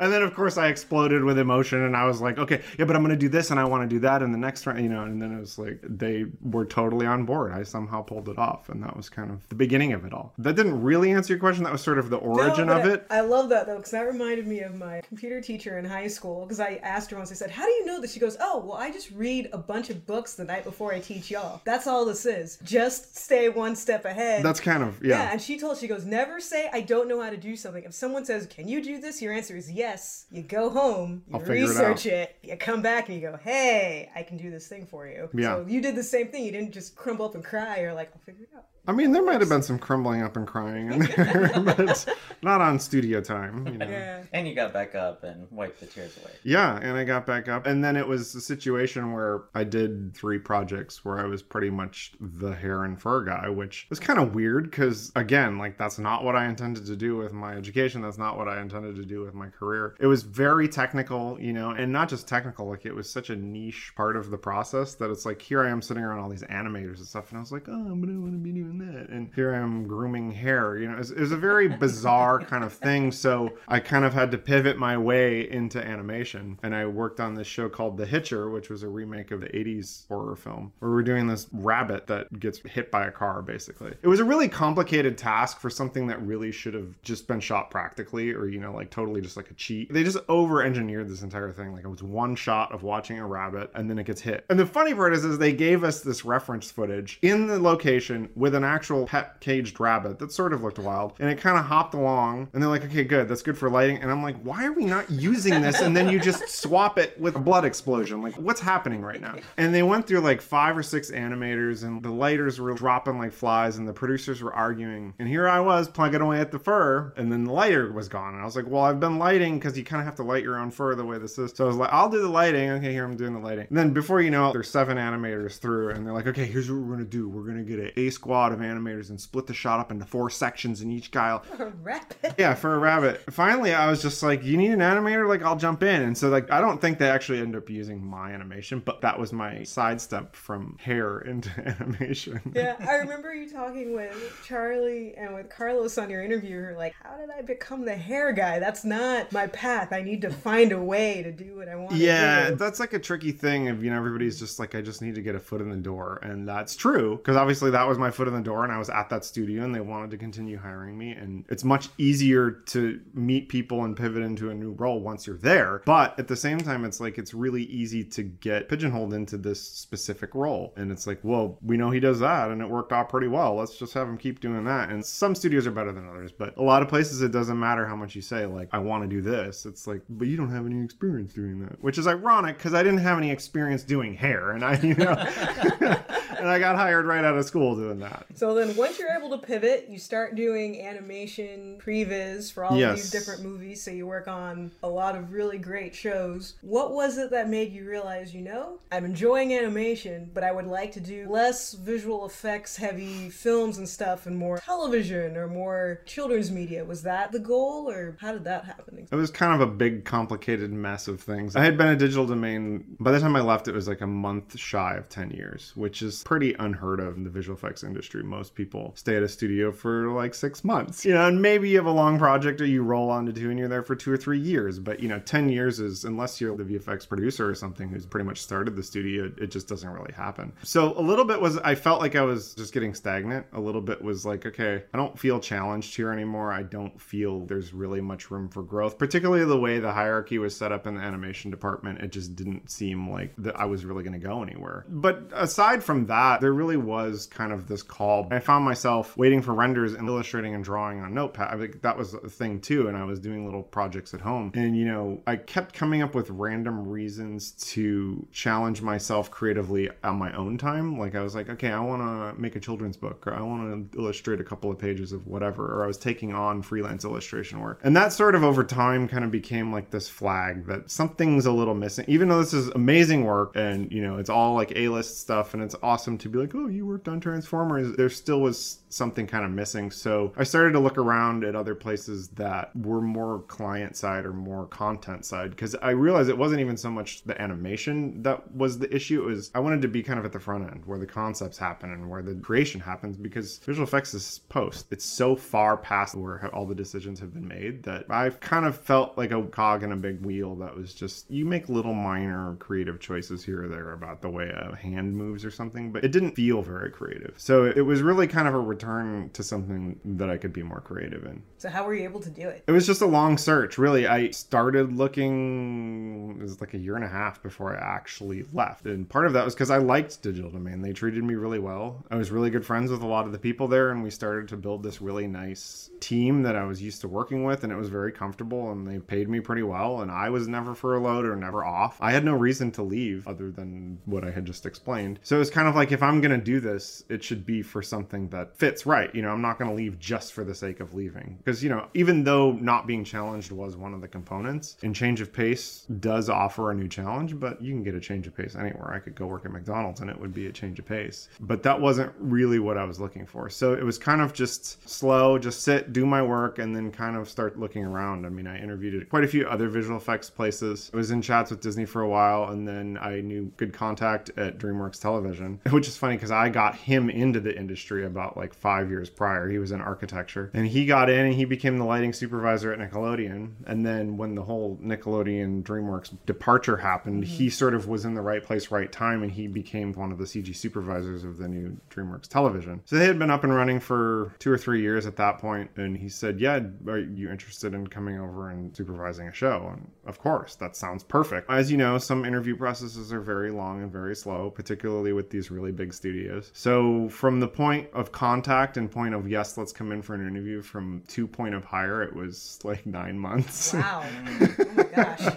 And then, of course, I exploded with emotion and I was like, okay, yeah, but I'm going to do this and I want to do that in the next round, you know, and then it was like, they were totally on board. I somehow pulled it off, and that was kind of the beginning of it all. That didn't really answer your question. That was sort of the origin of it. I love that, though, because that reminded me of my computer teacher in high school, because I asked her once, I said, how do you know this? She goes, oh, well, I just read a bunch of books the night before I teach y'all. That's all this is. Just stay one step ahead. That's kind of, yeah. Yeah, and she goes, never say, I don't know how to do something. If someone says, can you do this? Your answer is yes. Yes, you go home, you research it, you come back and you go, hey, I can do this thing for you. Yeah. So you did the same thing. You didn't just crumble up and cry. You're like, I'll figure it out. I mean, there might have been some crumbling up and crying in there, but not on studio time, you know. Yeah. And you got back up and wiped the tears away. Yeah, and I got back up. And then it was a situation where I did 3 projects where I was pretty much the hair and fur guy, which was kind of weird because, again, like, that's not what I intended to do with my education. That's not what I intended to do with my career. It was very technical, you know, and not just technical. Like, it was such a niche part of the process that it's like, here I am sitting around all these animators and stuff, and I was like, oh, I'm going to want to be doing that, and here I am grooming hair, you know. It was a very bizarre kind of thing, so I kind of had to pivot my way into animation, and I worked on this show called The Hitcher, which was a remake of the 80s horror film, where we're doing this rabbit that gets hit by a car, basically. It was a really complicated task for something that really should have just been shot practically, or, you know, like totally just like a cheat. They just over-engineered this entire thing. Like, it was one shot of watching a rabbit, and then it gets hit. And the funny part is they gave us this reference footage in the location with an actual pet caged rabbit that sort of looked wild, and it kind of hopped along, and they're like, okay, good, that's good for lighting. And I'm like, why are we not using this? And then you just swap it with a blood explosion. Like, what's happening right now? And they went through like 5 or 6 animators, and the lighters were dropping like flies, and the producers were arguing, and here I was plugging away at the fur, and then the lighter was gone, and I was like, well, I've been lighting, because you kind of have to light your own fur the way this is. So I was like, I'll do the lighting. Okay, here I'm doing the lighting. And then before you know it, there's 7 animators through, and they're like, okay, here's what we're gonna do. We're gonna get an A squad of animators and split the shot up into 4 sections in each guile. For a rabbit? Yeah, for a rabbit. Finally, I was just like, you need an animator? Like, I'll jump in. And so, like, I don't think they actually ended up using my animation, but that was my sidestep from hair into animation. Yeah, I remember you talking with Charlie and with Carlos on your interview. You were like, how did I become the hair guy? That's not my path. I need to find a way to do what I want to do. Yeah, that's like a tricky thing of, you know, everybody's just like, I just need to get a foot in the door. And that's true, because obviously that was my foot in the door, and I was at that studio, and they wanted to continue hiring me. And it's much easier to meet people and pivot into a new role once you're there. But at the same time, it's like, it's really easy to get pigeonholed into this specific role. And it's like, well, we know he does that, and it worked out pretty well. Let's just have him keep doing that. And some studios are better than others, but a lot of places it doesn't matter how much you say, like, I want to do this. It's like, but you don't have any experience doing that, which is ironic because I didn't have any experience doing hair, and I, you know, and I got hired right out of school doing that. So then once you're able to pivot, you start doing animation previs for all of these different movies. So you work on a lot of really great shows. What was it that made you realize, you know, I'm enjoying animation, but I would like to do less visual effects heavy films and stuff and more television or more children's media? Was that the goal, or how did that happen? It was kind of a big complicated mess of things. I had been a digital domain. By the time I left, it was like a month shy of 10 years, which is pretty unheard of in the visual effects industry. Most people stay at a studio for like 6 months, you know, and maybe you have a long project or you roll on to 2 and you're there for 2 or 3 years. But, you know, 10 years is, unless you're the VFX producer or something who's pretty much started the studio, it just doesn't really happen. So a little bit was, I felt like I was just getting stagnant. A little bit was like, okay, I don't feel challenged here anymore. I don't feel there's really much room for growth, particularly the way the hierarchy was set up in the animation department. It just didn't seem like that I was really going to go anywhere. But aside from that, there really was kind of this call. I found myself waiting for renders and illustrating and drawing on Notepad. I mean, that was a thing too, and I was doing little projects at home. And, you know, I kept coming up with random reasons to challenge myself creatively on my own time. Like, I was like, okay, I want to make a children's book, or I want to illustrate a couple of pages of whatever, or I was taking on freelance illustration work. And that sort of over time kind of became like this flag that something's a little missing, even though this is amazing work and, you know, it's all like A-list stuff and it's awesome to be like, oh, you worked on Transformers. There still was something kind of missing. So I started to look around at other places that were more client side or more content side, because I realized it wasn't even so much the animation that was the issue. It was, I wanted to be kind of at the front end where the concepts happen and where the creation happens, because visual effects is post. It's so far past where all the decisions have been made that I've kind of felt like a cog in a big wheel that was just, you make little minor creative choices here or there about the way a hand moves or something, but it didn't feel very creative. So it was really kind of a return to something that I could be more creative in. So how were you able to do it? It was just a long search, really. I started looking, it was like a year and a half before I actually left. And part of that was because I liked Digital Domain. They treated me really well. I was really good friends with a lot of the people there, and we started to build this really nice team that I was used to working with, and it was very comfortable, and they paid me pretty well, and I was never furloughed or never off. I had no reason to leave other than what I had just explained. So it was kind of like, like, if I'm going to do this, it should be for something that fits right. You know, I'm not going to leave just for the sake of leaving. Because, you know, even though not being challenged was one of the components, and change of pace does offer a new challenge, but you can get a change of pace anywhere. I could go work at McDonald's and it would be a change of pace. But that wasn't really what I was looking for. So it was kind of just slow, just sit, do my work, and then kind of start looking around. I mean, I interviewed at quite a few other visual effects places. I was in chats with Disney for a while, and then I knew good contact at DreamWorks Television, which is funny because I got him into the industry about like 5 years prior. He was in architecture, and he got in and he became the lighting supervisor at Nickelodeon. And then when the whole Nickelodeon DreamWorks departure happened, he sort of was in the right place, right time, and he became one of the CG supervisors of the new DreamWorks Television. So they had been up and running for 2 or 3 years at that point, and he said, yeah, are you interested in coming over and supervising a show? And of course, that sounds perfect. As you know, some interview processes are very long and very slow, particularly with these really big studios. So from the point of contact and point of, yes, let's come in for an interview, from to point of hire, it was like 9 months. Wow. Oh my gosh.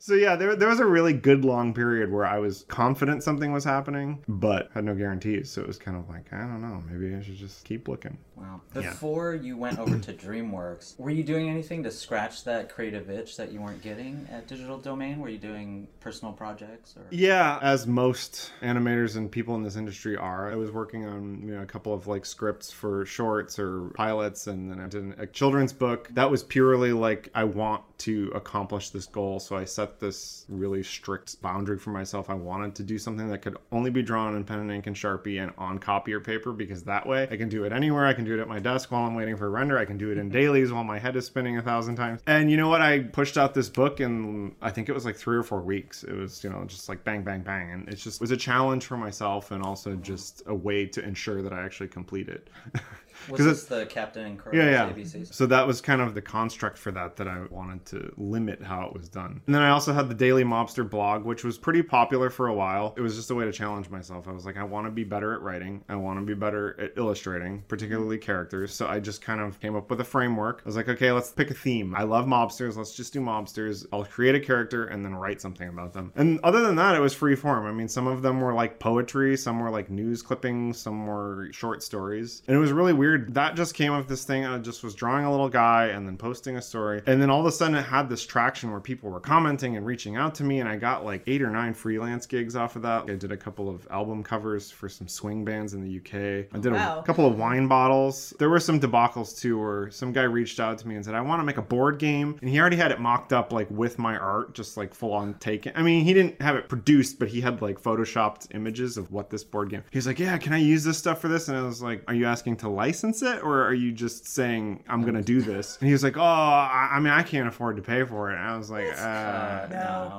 So yeah, there was a really good long period where I was confident something was happening, but had no guarantees. So it was kind of like, I don't know, maybe I should just keep looking. Wow. Before you went over to DreamWorks, were you doing anything to scratch that creative itch that you weren't getting at Digital Domain? Were you doing personal projects? Or? Yeah, as most animators and people in this industry are. I was working on, you know, a couple of like scripts for shorts or pilots, and then I did a children's book. That was purely like, I want to accomplish this goal, so I set this really strict boundary for myself. I wanted to do something that could only be drawn in pen and ink and Sharpie and on copier paper, because that way I can do it anywhere. I can do it at my desk while I'm waiting for a render. I can do it in dailies while my head is spinning 1,000 times. And you know what? I pushed out this book and I think it was like 3 or 4 weeks. It was, you know, just like bang, bang, bang. And it's just, it was a challenge for myself and also just a way to ensure that I actually complete it. Was this the Captain and Korra? Yeah, yeah. So that was kind of the construct for that, that I wanted to limit how it was done. And then I also had the Daily Mobster blog, which was pretty popular for a while. It was just a way to challenge myself. I was like, I want to be better at writing. I want to be better at illustrating, particularly characters. So I just kind of came up with a framework. I was like, okay, let's pick a theme. I love mobsters. Let's just do mobsters. I'll create a character and then write something about them. And other than that, it was free form. I mean, some of them were like poetry, some were like news clippings, some were short stories. And it was really weird. That just came up with this thing. I just was drawing a little guy and then posting a story. And then all of a sudden it had this traction where people were commenting and reaching out to me. And I got like 8 or 9 freelance gigs off of that. I did a couple of album covers for some swing bands in the UK. I did a couple of wine bottles. There were some debacles too, where some guy reached out to me and said, I want to make a board game. And he already had it mocked up like with my art, just like full on taken. I mean, he didn't have it produced, but he had like photoshopped images of what this board game. He was like, yeah, can I use this stuff for this? And I was like, are you asking to license it, or are you just saying I'm gonna do this? And he was like, oh, I mean, I can't afford to pay for it. And I was like,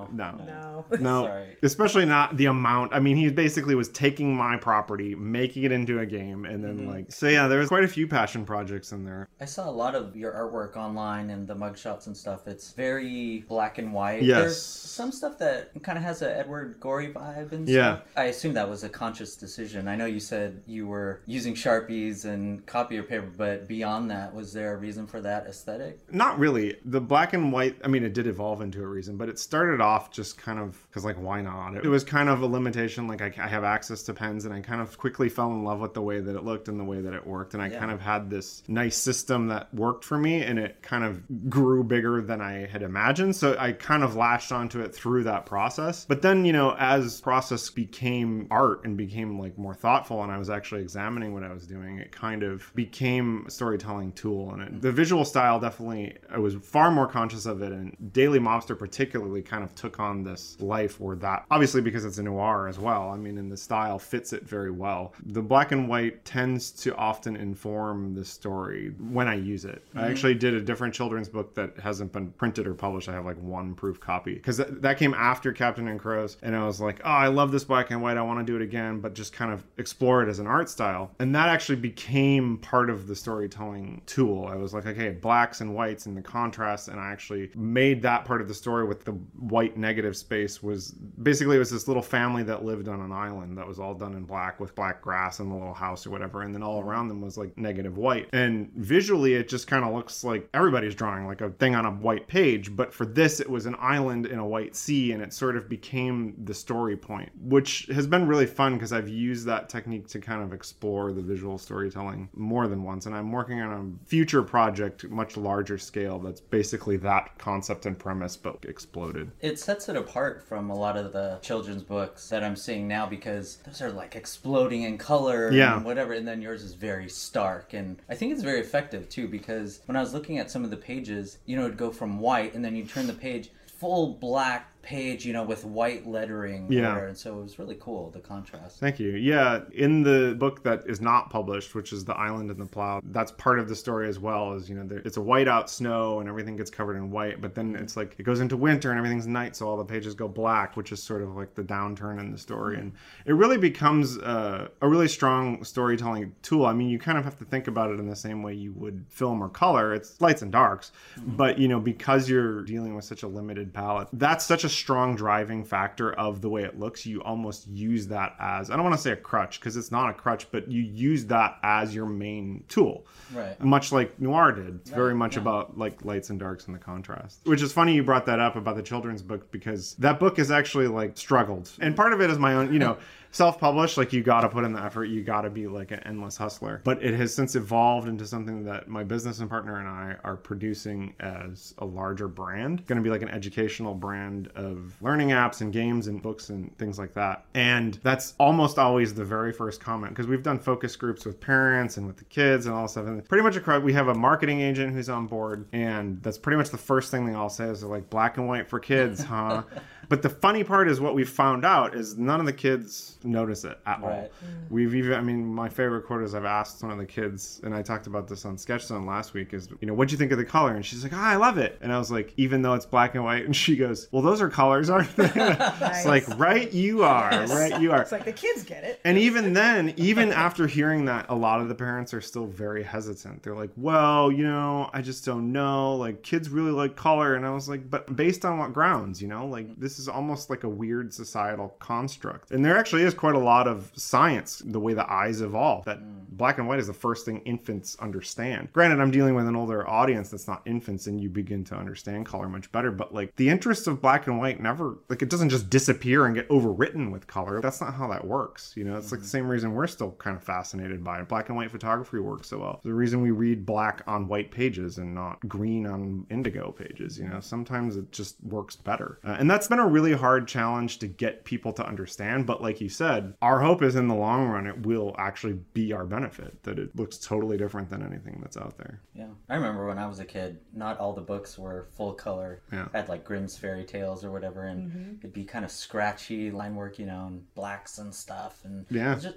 no. Sorry. Especially not the amount. I mean, he basically was taking my property, making it into a game, and then like, so yeah, there was quite a few passion projects in there. I saw a lot of your artwork online and the mugshots and stuff. It's very black and white. Yes. There's some stuff that kind of has an Edward Gorey vibe and stuff. Yeah. I assume that was a conscious decision. I know you said you were using Sharpies and copier paper, but beyond that, was there a reason for that aesthetic? Not really. The black and white, I mean, it did evolve into a reason, but it started off just kind of because, like, why not? It was kind of a limitation. Like, I have access to pens, and I kind of quickly fell in love with the way that it looked and the way that it worked, and I kind of had this nice system that worked for me, and it kind of grew bigger than I had imagined, so I kind of latched onto it through that process. But then, you know, as process became art and became, like, more thoughtful, and I was actually examining what I was doing, it kind of became a storytelling tool. And the visual style, definitely, I was far more conscious of it, and Daily Mobster particularly kind of took on this life or that, obviously because it's a noir as well. I mean, and the style fits it very well. The black and white tends to often inform the story when I use it. I actually did a different children's book that hasn't been printed or published. I have like one proof copy, because that came after Captain and Crows, and I was like, oh, I love this black and white, I want to do it again, but just kind of explore it as an art style. And that actually became became part of the storytelling tool. I was like, okay, blacks and whites and the contrast, and I actually made that part of the story with the white negative space. Was basically, it was this little family that lived on an island that was all done in black with black grass and a little house or whatever, and then all around them was like negative white. And visually it just kind of looks like everybody's drawing like a thing on a white page, but for this it was an island in a white sea, and it sort of became the story point, which has been really fun because I've used that technique to kind of explore the visual storytelling more than once. And I'm working on a future project, much larger scale, that's basically that concept and premise but exploded. It sets it apart from a lot of the children's books that I'm seeing now, because those are like exploding in color, yeah, and whatever, and then yours is very stark. And I think it's very effective too, because when I was looking at some of the pages, you know, it'd go from white and then you turn the page full black page, you know, with white lettering. Yeah. There. And so it was really cool, the contrast. Thank you. Yeah. In the book that is not published, which is The Island and the Plow, that's part of the story as well, is, you know, it's a white out snow and everything gets covered in white, but then it's like, it goes into winter and everything's night, so all the pages go black, which is sort of like the downturn in the story. Mm-hmm. And it really becomes a really strong storytelling tool. I mean, you kind of have to think about it in the same way you would film or color. It's lights and darks. Mm-hmm. But, you know, because you're dealing with such a limited palette, that's such a strong driving factor of the way it looks. You almost use that as, I don't want to say a crutch because it's not a crutch, but you use that as your main tool, right? Much like noir did. It's very much about like lights and darks and the contrast, which is funny you brought that up about the children's book, because that book is actually like struggled, and part of it is my own, you know, self-published, like you got to put in the effort, you got to be like an endless hustler. But it has since evolved into something that my business and partner and I are producing as a larger brand. It's going to be like an educational brand of learning apps and games and books and things like that. And that's almost always the very first comment, because we've done focus groups with parents and with the kids and all stuff, and pretty much across, we have a marketing agent who's on board, and that's pretty much the first thing they all say is they're like, black and white for kids, huh? But the funny part is what we found out is none of the kids notice it at all. Right. We've even, I mean, my favorite quote is I've asked one of the kids, and I talked about this on SketchZone last week, is, you know, what'd you think of the color? And she's like, I love it. And I was like, even though it's black and white? And she goes, well, those are colors, aren't they? Nice. It's like, right you are, right you are. It's like the kids get it. And even then, even after hearing that, a lot of the parents are still very hesitant. They're like, well, you know, I just don't know. Like, kids really like color. And I was like, but based on what grounds, you know? Like, this is almost like a weird societal construct. And there actually is quite a lot of science, the way the eyes evolve, that black and white is the first thing infants understand. Granted, I'm dealing with an older audience that's not infants, and you begin to understand color much better. But like, the interest of black and white never, like, it doesn't just disappear and get overwritten with color. That's not how that works. You know, it's like the same reason we're still kind of fascinated by it. Black and white photography works so well. The reason we read black on white pages and not green on indigo pages, you know, sometimes it just works better. And that's been a really hard challenge to get people to understand. But like you said, our hope is in the long run, it will actually be our benefit, that it looks totally different than anything that's out there. Yeah. I remember when I was a kid, not all the books were full color. Yeah. I had like Grimm's Fairy Tales or whatever, and it'd be kind of scratchy line work, you know, and blacks and stuff. And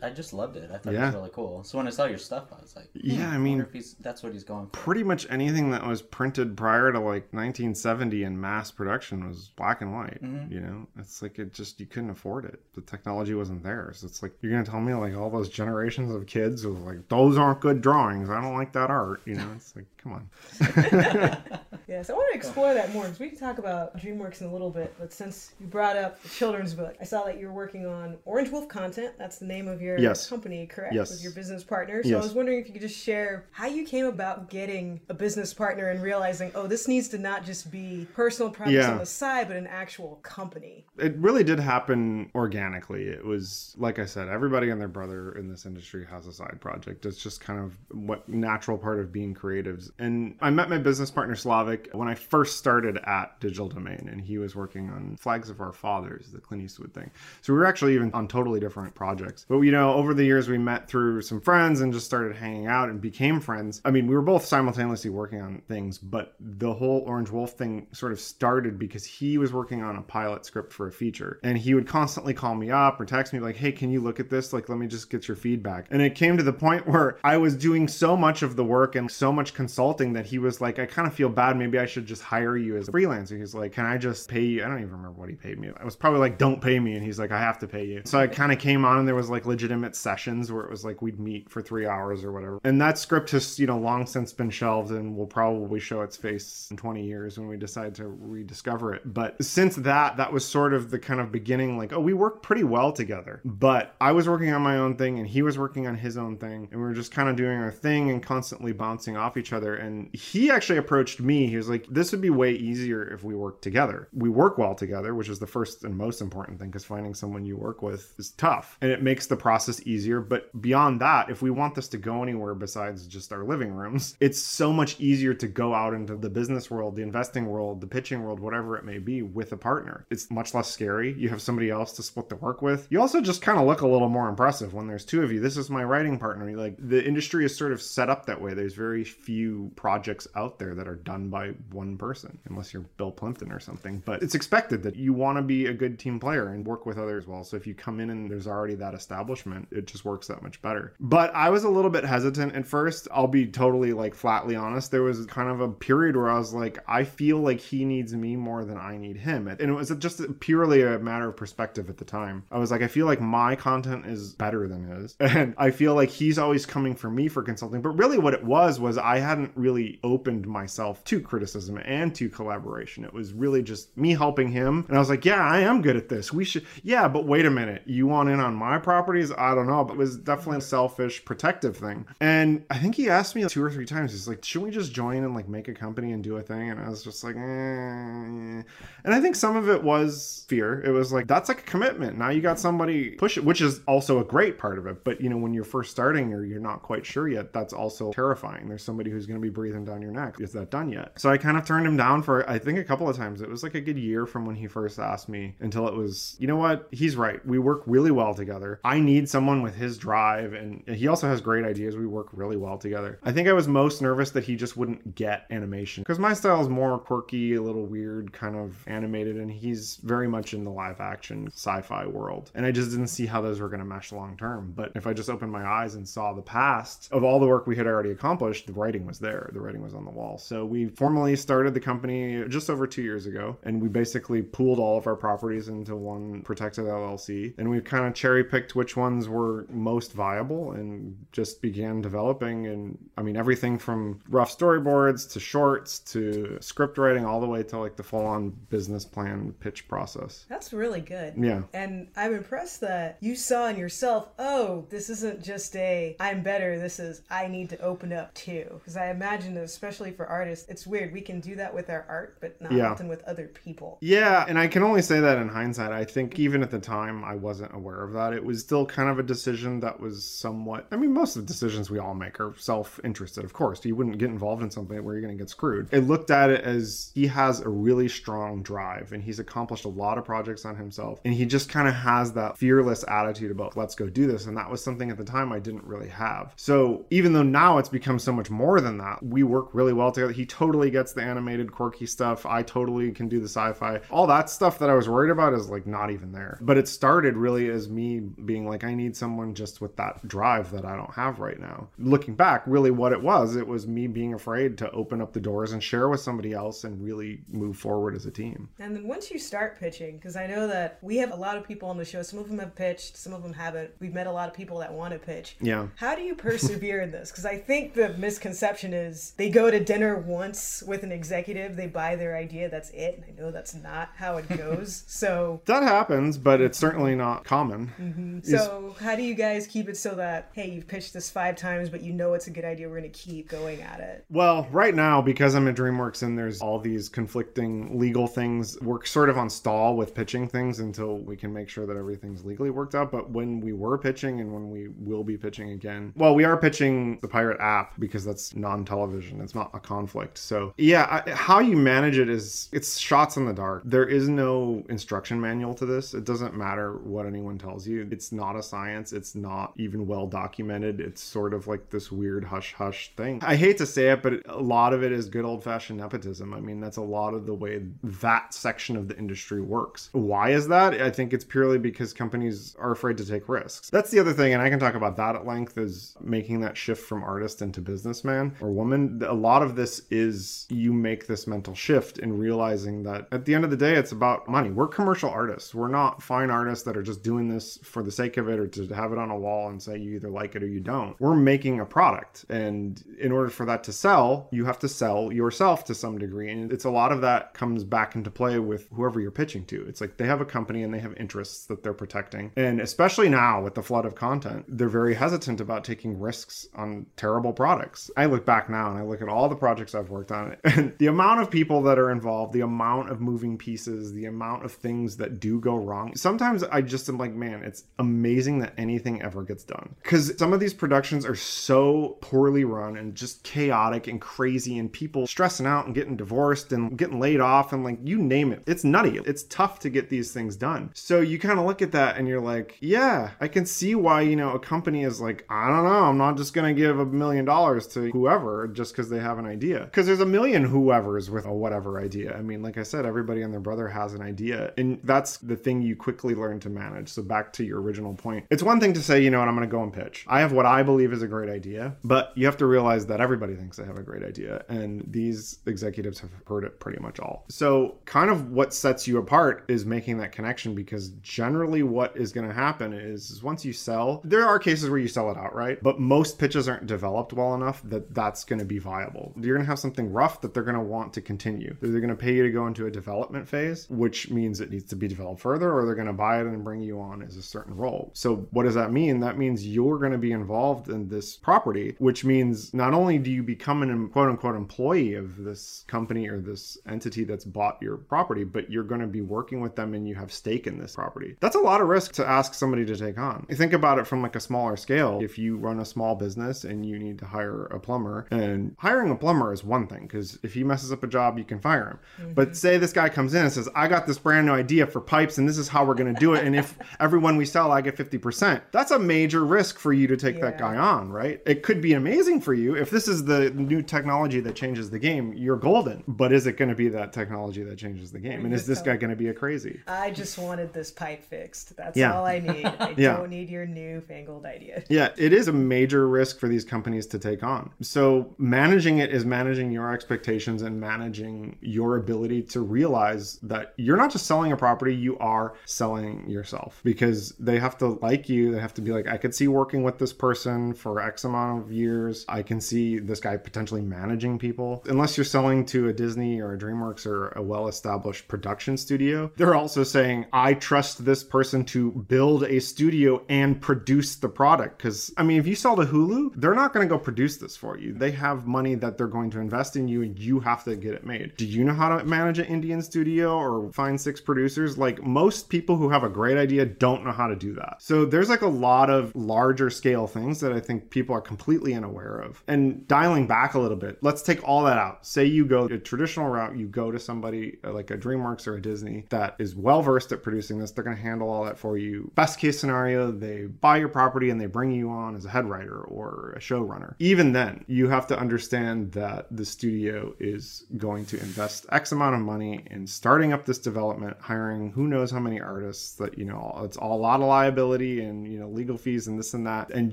I just loved it. I thought it was really cool. So when I saw your stuff, I was like, yeah, I mean, that's what he's going for. Pretty much anything that was printed prior to like 1970 in mass production was black and white. You know, it's like, it just, you couldn't afford it. The technology wasn't there. So it's like, you're going to tell me like all those generations of kids was like, those aren't good drawings, I don't like that art. You know, it's like, come on. Yeah, so I want to explore that more, because we can talk about DreamWorks in a little bit. But since you brought up the children's book, I saw that you're working on Orange Wolf Content. That's the name of your company, correct? Yes. With your business partner. So I was wondering if you could just share how you came about getting a business partner and realizing, oh, this needs to not just be personal projects on the side, but an actual company. It really did happen organically. It was, like I said, everybody and their brother in this industry has a side project. It's just kind of what natural part of being creatives. And I met my business partner, Slavic, when I first started at Digital Domain, and he was working on Flags of Our Fathers, the Clint Eastwood thing. So we were actually even on totally different projects. But, you know, over the years, we met through some friends and just started hanging out and became friends. I mean, we were both simultaneously working on things, but the whole Orange Wolf thing sort of started because he was working on a pilot script for a feature, and he would constantly call me up or text me like, hey, can you look at this? Like, let me just get your feedback. And it came to the point where I was doing so much of the work and so much consulting that he was like, I kind of feel bad maybe maybe I should just hire you as a freelancer. He's like, can I just pay you? I don't even remember what he paid me. I was probably like, don't pay me. And he's like, I have to pay you. So I kind of came on and there was like legitimate sessions where it was like, we'd meet for 3 hours or whatever. And that script has, you know, long since been shelved and will probably show its face in 20 years when we decide to rediscover it. But since that was sort of the kind of beginning, like, oh, we work pretty well together, but I was working on my own thing and he was working on his own thing. And we were just kind of doing our thing and constantly bouncing off each other. And he actually approached me. He was like, this would be way easier if we worked together. We work well together, which is the first and most important thing, because finding someone you work with is tough and it makes the process easier. But beyond that, if we want this to go anywhere besides just our living rooms, it's so much easier to go out into the business world, the investing world, the pitching world, whatever it may be, with a partner. It's much less scary. You have somebody else to split the work with. You also just kind of look a little more impressive when there's two of you. This is my writing partner. Like, the industry is sort of set up that way. There's very few projects out there that are done by one person, unless you're Bill Plimpton or something. But it's expected that you want to be a good team player and work with others well. So if you come in and there's already that establishment, it just works that much better. But I was a little bit hesitant at first. I'll be totally like flatly honest. There was kind of a period where I was like, I feel like he needs me more than I need him. And it was just purely a matter of perspective at the time. I was like, I feel like my content is better than his. And I feel like he's always coming for me for consulting. But really what it was I hadn't really opened myself to criticism and to collaboration. It was really just me helping him. And I was like, yeah, I am good at this. We should, yeah, but wait a minute. You want in on my properties? I don't know. But it was definitely a selfish, protective thing. And I think he asked me 2 or 3 times, he's like, should we just join and like make a company and do a thing? And I was just like, eh. And I think some of it was fear. It was like, that's like a commitment. Now you got somebody push it, which is also a great part of it. But you know, when you're first starting or you're not quite sure yet, that's also terrifying. There's somebody who's going to be breathing down your neck. Is that done yet? So I kind of turned him down for, I think, a couple of times. It was like a good year from when he first asked me until it was, you know what? He's right. We work really well together. I need someone with his drive. And he also has great ideas. We work really well together. I think I was most nervous that he just wouldn't get animation, because my style is more quirky, a little weird, kind of animated. And he's very much in the live action sci-fi world. And I just didn't see how those were going to mesh long term. But if I just opened my eyes and saw the past of all the work we had already accomplished, the writing was there. The writing was on the wall. So we formally started the company just over 2 years ago, and we basically pooled all of our properties into one protected LLC. And we kind of cherry picked which ones were most viable and just began developing. And I mean, everything from rough storyboards to shorts to script writing, all the way to like the full on business plan pitch process. That's really good. Yeah. And I'm impressed that you saw in yourself, oh, this isn't just a I'm better, this is I need to open up too. Because I imagine, especially for artists, it's weird. We can do that with our art, but not often with other people. Yeah, and I can only say that in hindsight. I think even at the time, I wasn't aware of that. It was still kind of a decision that was somewhat, I mean, most of the decisions we all make are self-interested, of course. You wouldn't get involved in something where you're going to get screwed. I looked at it as he has a really strong drive and he's accomplished a lot of projects on himself. And he just kind of has that fearless attitude about, let's go do this. And that was something at the time I didn't really have. So even though now it's become so much more than that, we work really well together. He totally gets the animated quirky stuff. I totally can do the sci-fi. All that stuff that I was worried about is like not even there. But it started really as me being like, I need someone just with that drive that I don't have right now. Looking back, really what it was me being afraid to open up the doors and share with somebody else and really move forward as a team. And then once you start pitching, because I know that we have a lot of people on the show, some of them have pitched, some of them haven't. We've met a lot of people that want to pitch. Yeah. How do you persevere in this? Because I think the misconception is they go to dinner once with an executive, they buy their idea, that's it. And I know that's not how it goes. So that happens, but it's certainly not common. Mm-hmm. So how do you guys keep it so that, hey, you've pitched this 5 times, but you know it's a good idea, we're going to keep going at it? Well, right now, because I'm at DreamWorks and there's all these conflicting legal things, we're sort of on stall with pitching things until we can make sure that everything's legally worked out. But when we were pitching and when we will be pitching again, well, we are pitching the Pirate app because that's non-television. It's not a conflict. So yeah, how you manage it is, it's shots in the dark. There is no instruction manual to this. It doesn't matter what anyone tells you. It's not a science. It's not even well documented. It's sort of like this weird hush-hush thing. I hate to say it, but a lot of it is good old-fashioned nepotism. I mean, that's a lot of the way that section of the industry works. Why is that? I think it's purely because companies are afraid to take risks. That's the other thing, and I can talk about that at length, is making that shift from artist into businessman or woman. A lot of this is once you make this mental shift in realizing that at the end of the day, it's about money. We're commercial artists. We're not fine artists that are just doing this for the sake of it or to have it on a wall and say you either like it or you don't. We're making a product. And in order for that to sell, you have to sell yourself to some degree. And it's a lot of that comes back into play with whoever you're pitching to. It's like they have a company and they have interests that they're protecting. And especially now with the flood of content, they're very hesitant about taking risks on terrible products. I look back now and I look at all the projects I've worked on and the amount of people that are involved, the amount of moving pieces, the amount of things that do go wrong. Sometimes I just am like, man, it's amazing that anything ever gets done. Because some of these productions are so poorly run and just chaotic and crazy and people stressing out and getting divorced and getting laid off and like, you name it. It's nutty. It's tough to get these things done. So you kind of look at that and you're like, yeah, I can see why, you know, a company is like, I don't know, I'm not just going to give $1 million to whoever just because they have an idea. Because there's a million whoever's with a whatever idea. I mean, like I said, everybody and their brother has an idea. And that's the thing you quickly learn to manage. So back to your original point. It's one thing to say, you know what, I'm going to go and pitch. I have what I believe is a great idea, but you have to realize that everybody thinks they have a great idea. And these executives have heard it pretty much all. So kind of what sets you apart is making that connection, because generally what is going to happen is once you sell, there are cases where you sell it outright, but most pitches aren't developed well enough that that's going to be viable. You're going to have something rough that they're going to want to continue. They're going to pay you to go into a development phase, which means it needs to be developed further, or they're going to buy it and bring you on as a certain role. So what does that mean? That means you're going to be involved in this property, which means not only do you become an quote unquote employee of this company or this entity that's bought your property, but you're going to be working with them and you have stake in this property. That's a lot of risk to ask somebody to take on. You think about it from like a smaller scale. If you run a small business and you need to hire a plumber, and hiring a plumber is one thing, because if he messes up a job, you can fire him. Mm-hmm. But say this guy comes in and says, I got this brand new idea for pipes and this is how we're going to do it. And if everyone we sell, I get 50%. That's a major risk for you to take that guy on, right? It could be amazing for you. If this is the new technology that changes the game, you're golden. But is it going to be that technology that changes the game? And is this guy going to be a crazy? I just wanted this pipe fixed. That's all I need. I don't need your new fangled idea. Yeah, it is a major risk for these companies to take on. So managing it is managing your expectations and managing your ability to realize that you're not just selling a property, you are selling yourself, because they have to like you. They have to be like, I could see working with this person for X amount of years. I can see this guy potentially managing people. Unless you're selling to a Disney or a DreamWorks or a well-established production studio, they're also saying, I trust this person to build a studio and produce the product. Because, I mean, if you sell to Hulu, they're not going to go produce this for you. They have money that they're going to invest in you, and you have to get it made. Do you know how to manage an Indian studio or find 6 producers? Like, most people who have a great idea don't know how to do that. So there's like a lot of larger scale things that I think people are completely unaware of. And dialing back a little bit, let's take all that out. Say you go the traditional route, you go to somebody like a DreamWorks or a Disney that is well versed at producing this. They're going to handle all that for you. Best case scenario, they buy your property and they bring you on as a head writer or a showrunner. Even then, you have to understand that the studio is going to invest X amount of money in starting up this development, hiring who knows how many artists, that, you know, it's all a lot of liability and, you know, legal fees and this and that. And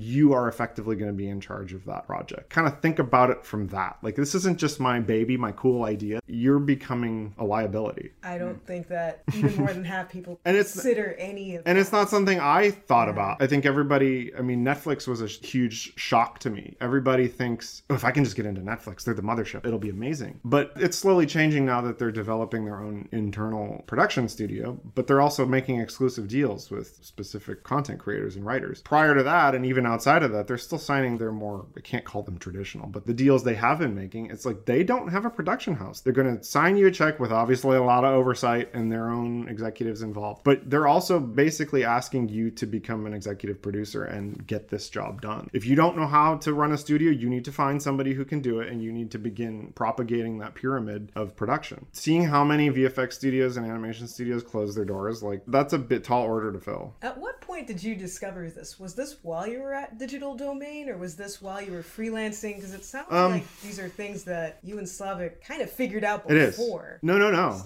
you are effectively going to be in charge of that project. Kind of think about it from that. Like, this isn't just my baby, my cool idea. You're becoming a liability. I don't think that even more than half people and consider any of that. And it's not something I thought about. I think everybody, I mean, Netflix was a huge shock to me. Everybody thinks, oh, if I can just get into Netflix, they're the mothership, it'll be amazing. But it's slowly changing now that they're developing their own internal production studio, but they're also making exclusive deals with specific content creators and writers. Prior to that, and even outside of that, they're still signing their more, I can't call them traditional, but the deals they have been making, it's like they don't have a production house. They're going to sign you a check with obviously a lot of oversight and their own executives involved, but they're also basically asking you to become an executive producer and get this job done. If you don't know how to run a studio, you need to find somebody who can do it, and you need to begin propagating that pyramid of production. Seeing how many VFX studios and animation studios close their doors, like, that's a bit tall order to fill. At what point point did you discover this? Was this while you were at Digital Domain, or was this while you were freelancing? Because it sounds like these are things that you and Slavic kind of figured out before. No.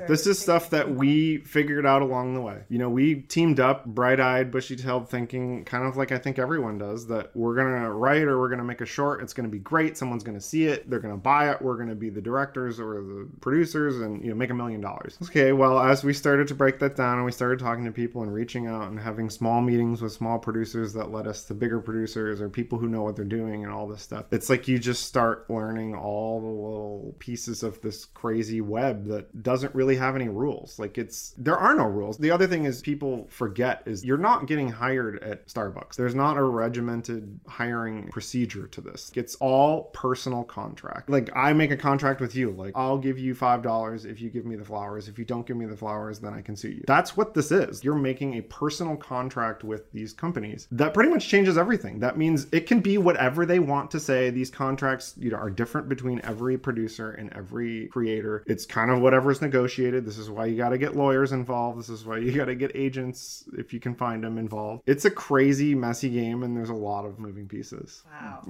This is stuff that we figured out along the way. You know, we teamed up, bright-eyed, bushy-tailed thinking, kind of like I think everyone does, that we're going to write or we're going to make a short. It's going to be great. Someone's going to see it. They're going to buy it. We're going to be the directors or the producers and, you know, make $1 million. Okay, well, as we started to break that down and we started talking to people and reaching out and having small meetings with small producers that led us to bigger producers or people who know what they're doing and all this stuff, it's like you just start learning all the little pieces of this crazy web that doesn't really have any rules. Like, it's, there are no rules. The other thing is people forget is you're not getting hired at Starbucks. There's not a regimented hiring procedure to this. It's all personal contract. Like, I make a contract with you, like, I'll give you $5 if you give me the flowers. If you don't give me the flowers, then I can sue you. That's what this is. You're making a personal contract with these companies. That pretty much changes everything. That means it can be whatever they want to say. These contracts, you know, are different between every producer and every creator. It's kind of whatever's negotiated. This is why you got to get lawyers involved. This is why you got to get agents, if you can find them, involved. It's a crazy, messy game, and there's a lot of moving pieces. Wow.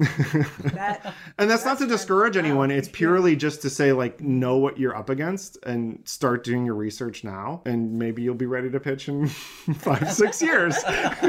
And that's not to discourage anyone. It's purely just to say, like, know what you're up against and start doing your research now, and maybe you'll be ready to pitch in 5-6 years.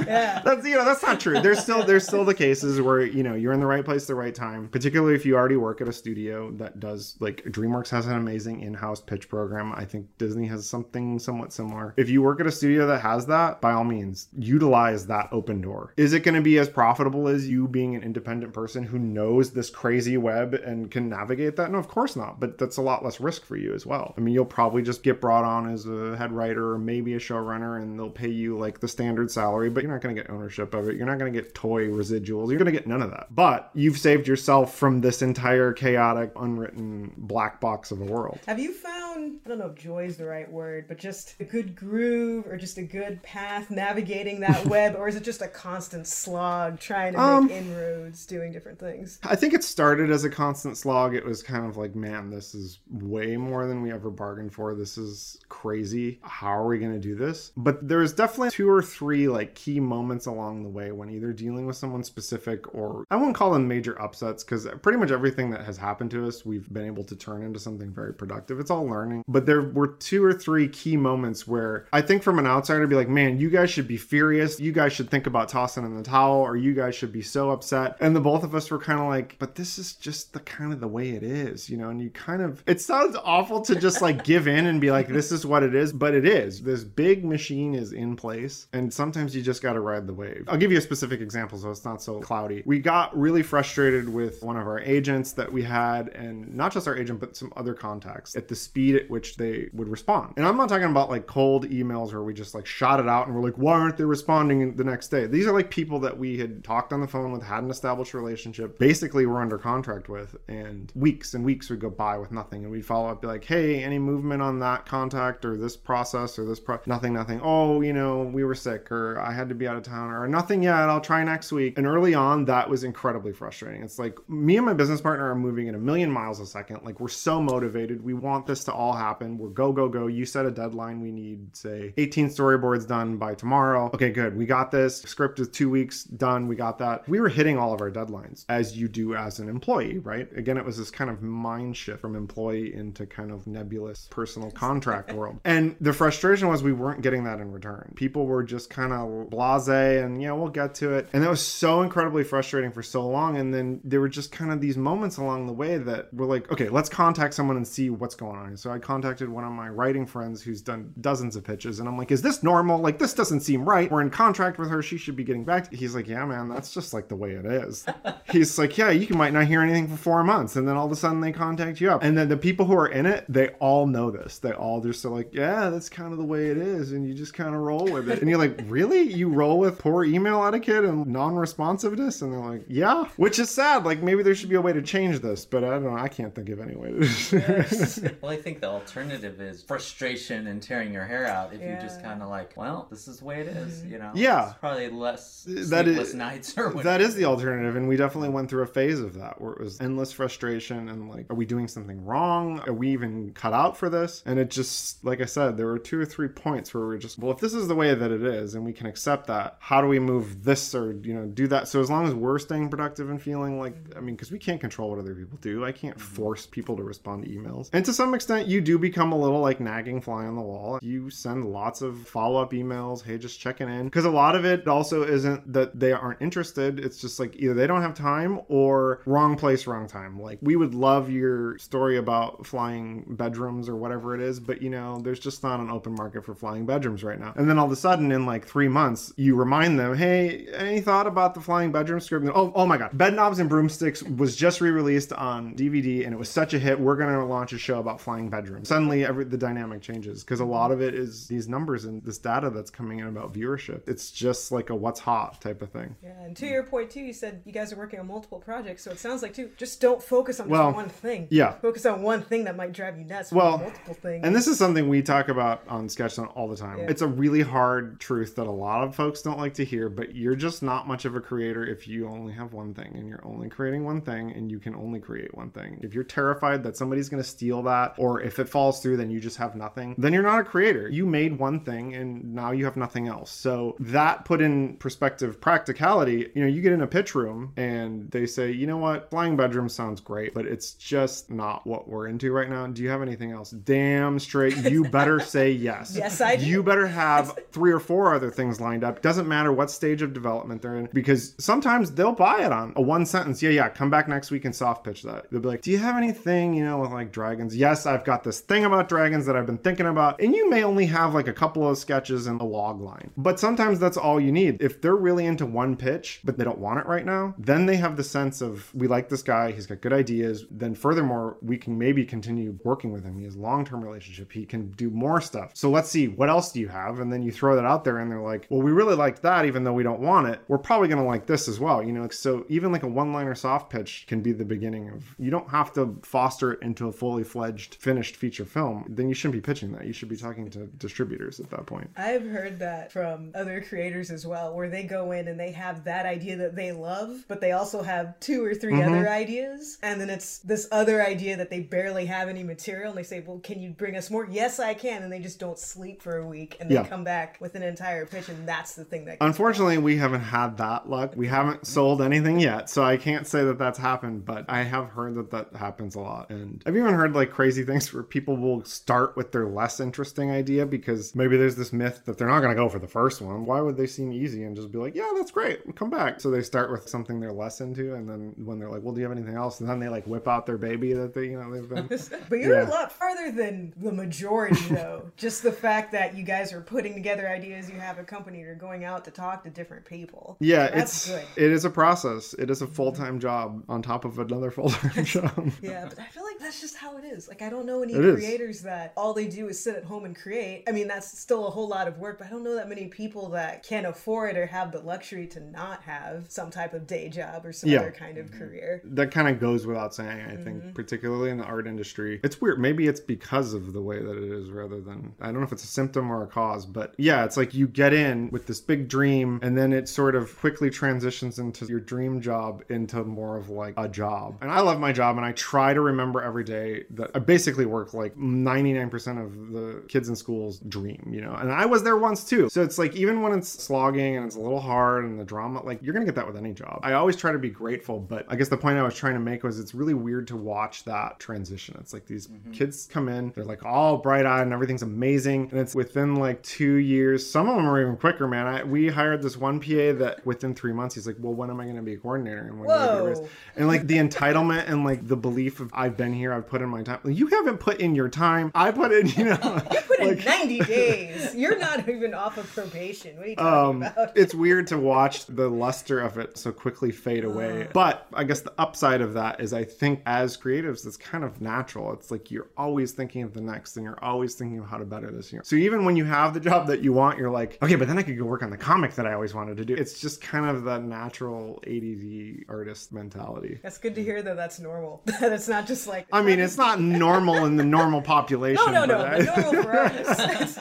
Yeah. That's, you know, that's not true. There's still the cases where, you know, you're in the right place at the right time, particularly if you already work at a studio that does, like, DreamWorks has an amazing in-house pitch program. I think Disney has something somewhat similar. If you work at a studio that has that, by all means, utilize that open door. Is it going to be as profitable as you being an independent person who knows this crazy web and can navigate that? No, of course not. But that's a lot less risk for you as well. I mean, you'll probably just get brought on as a head writer or maybe a showrunner, and they'll pay you like the standard salary, but you're not going to get ownership of it. You're not going to get toy residuals. You're going to get none of that. But you've saved yourself from this entire chaotic, unwritten black box of a world. Have you found, I don't know if joy is the right word, but just a good groove or just a good path navigating that web? Or is it just a constant slog trying to make inroads, doing different things? I think it started as a constant slog. It was kind of like, man, this is way more than we ever bargained for. This is crazy. How are we going to do this? But there's definitely 2 or 3 like key moments along the way when either dealing with someone specific, or I won't call them major upsets, because pretty much everything that has happened to us, we've been able to turn into something very productive. It's all learning. But there were 2 or 3 key moments where I think from an outsider, I'd be like, man, you guys should be furious. You guys should think about tossing in the towel, or you guys should be so upset. And the both of us were kind of like, but this is just the kind of the way it is, you know, and you kind of, it sounds awful to just like give in and be like, this is what it is, but it is. This big machine is in place, and sometimes you just got to ride the wave. I'll give you a specific example so it's not so cloudy. We got really frustrated with one of our agents that we had, and not just our agent, but some other contacts, at the speed at which they would respond. And I'm not talking about like cold emails where we just like shot it out and we're like, why aren't they responding the next day? These are like people that we had talked on the phone with, had an established relationship, basically were under contract with, and weeks would go by with nothing. And we'd follow up, be like, hey, any movement on that contact or this process or this nothing. Oh, you know, we were sick, or I had to be out of town, or nothing yet, I'll try next week. And early on, that was incredibly frustrating. It's like, me and my business partner are moving at 1,000,000 miles a second. Like, we're so motivated. We want this to all happen. We're go, go, go. You set a deadline. We need, say, 18 storyboards done by tomorrow. Okay, good. We got this. Script is 2 weeks done. We got that. We were hitting all of our deadlines, as you do as an employee, right? Again, it was this kind of mind shift from employee into kind of nebulous personal contract world. And the frustration was we weren't getting that in return. People were just kind of blasé and, you know, we'll get to it. And that was so incredibly frustrating for so long. And then there were just kind of these moments along the way that were like, okay, let's contact someone and see what's going on. So I contacted one of my writing friends who's done dozens of pitches. And I'm like, is this normal? Like, this doesn't seem right. We're in contract with her. She should be getting back to. He's like, yeah, man, that's just like the way it is. He's like, yeah, you might not hear anything for 4 months. And then all of a sudden they contact you up. And then the people who are in it, they all know this. They all just are like, yeah, that's kind of the way it is. And you just kind of roll with it. And you're like, really? You roll with poor email etiquette and non-responsiveness? And they're like, yeah, which is sad. Like, maybe there should be a way to change this, but I don't know. I can't think of any way to do this. Well, I think they'll alternative is frustration and tearing your hair out if you just kind of like, well, this is the way it is, you know? Yeah. It's probably less sleepless nights or whatever. That is the alternative, and we definitely went through a phase of that where it was endless frustration and like, are we doing something wrong? Are we even cut out for this? And it just, like I said, there were 2 or 3 points where we're just, well, if this is the way that it is and we can accept that, how do we move this or, you know, do that? So as long as we're staying productive and feeling like, I mean, because we can't control what other people do. I can't force people to respond to emails. And to some extent, you do become a little like nagging fly on the wall. You send lots of follow-up emails. Hey, just checking in. Because a lot of it also isn't that they aren't interested. It's just like either they don't have time or wrong place, wrong time. Like, we would love your story about flying bedrooms or whatever it is, but you know, there's just not an open market for flying bedrooms right now. And then all of a sudden in like 3 months, you remind them, hey, any thought about the flying bedroom script? Oh my God. Bed Knobs and Broomsticks was just re-released on DVD and it was such a hit. We're going to launch a show about flying bedrooms. Suddenly the dynamic changes because a lot of it is these numbers and this data that's coming in about viewership. It's just like a what's hot type of thing. Yeah. And to your point too, you said you guys are working on multiple projects. So it sounds like too, just don't focus on just one thing. Yeah. Focus on one thing that might drive you nuts. Well, multiple things. And this is something we talk about on Sketchzone all the time. Yeah. It's a really hard truth that a lot of folks don't like to hear, but you're just not much of a creator if you only have one thing and you're only creating one thing and you can only create one thing. If you're terrified that somebody's going to steal that, or if it falls through, then you just have nothing, then you're not a creator. You made one thing and now you have nothing else. So that put in perspective practicality, you know, you get in a pitch room and they say, you know what, flying bedroom sounds great, but it's just not what we're into right now. Do you have anything else? Damn straight. You better say yes. Yes, I do. You better have 3 or 4 other things lined up. Doesn't matter what stage of development they're in, because sometimes they'll buy it on a one sentence. Yeah. Come back next week and soft pitch that. They'll be like, do you have anything, you know, with like dragons? Yes, I've got this thing about dragons that I've been thinking about. And you may only have like a couple of sketches and a log line, but sometimes that's all you need. If they're really into one pitch, but they don't want it right now, then they have the sense of, we like this guy. He's got good ideas. Then furthermore, we can maybe continue working with him. He has a long-term relationship. He can do more stuff. So let's see, what else do you have? And then you throw that out there and they're like, well, we really like that, even though we don't want it. We're probably going to like this as well. You know, so even like a one-liner soft pitch can be the beginning of, you don't have to foster it into a fully fledged finished feature film. Then you shouldn't be pitching that. You should be talking to distributors at that point. I've heard that from other creators as well, where they go in and they have that idea that they love, but they also have 2 or 3 other ideas. And then it's this other idea that they barely have any material. And they say, well, can you bring us more? Yes, I can. And they just don't sleep for a week and they come back with an entire pitch. And that's the thing that unfortunately, we haven't had that luck. We haven't sold anything yet. So I can't say that that's happened, but I have heard that that happens a lot. And I've even heard like crazy things where people will start with their less interesting idea because maybe there's this myth that they're not going to go for the first one. Why would they seem easy and just be like, yeah, that's great, come back? So they start with something they're less into. And then when they're like, well, do you have anything else? And then they like whip out their baby that they, you know, they've been. But you're a lot farther than the majority though. Just the fact that you guys are putting together ideas, you have a company, you're going out to talk to different people. Yeah, that's good. It is a process. It is a full-time job on top of another full-time job. Yeah, but I feel like that's just how it is. Like, I don't know any creators that all they do is sit at home and create. I mean, that's still a whole lot of work, but I don't know that many people that can afford or have the luxury to not have some type of day job or some other kind of career. That kind of goes without saying, I think, particularly in the art industry. It's weird. Maybe it's because of the way that it is rather than, I don't know if it's a symptom or a cause, but yeah, it's like you get in with this big dream and then it sort of quickly transitions into your dream job into more of like a job. And I love my job and I try to remember every day that I basically work like 99% of the kids in school's dream, you know, and I was there once too. So it's like, even when it's slogging and it's a little hard and the drama, like you're going to get that with any job. I always try to be grateful, but I guess the point I was trying to make was it's really weird to watch that transition. It's like these kids come in, they're like all bright eyed and everything's amazing. And it's within like 2 years, some of them are even quicker, man. We hired this one PA that within 3 months, he's like, well, when am I going to be a coordinator? And when am I going to be a risk? And like the entitlement and like the belief of I've been here, I've put in my time. You haven't put in your time. I put in, you know. You put in like 90 days. You're not even off of probation. What are you talking about? It's weird to watch the luster of it so quickly fade away. But I guess the upside of that is I think as creatives, it's kind of natural. It's like you're always thinking of the next and you're always thinking of how to better this. So even when you have the job that you want, you're like, okay, but then I could go work on the comic that I always wanted to do. It's just kind of that natural ADD artist mentality. That's good to hear though. That's normal. That's not just like, I mean, it's not normal in the normal population. No, normal for us.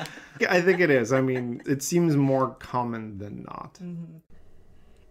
I think it is. I mean, it seems more common than not. Mm-hmm.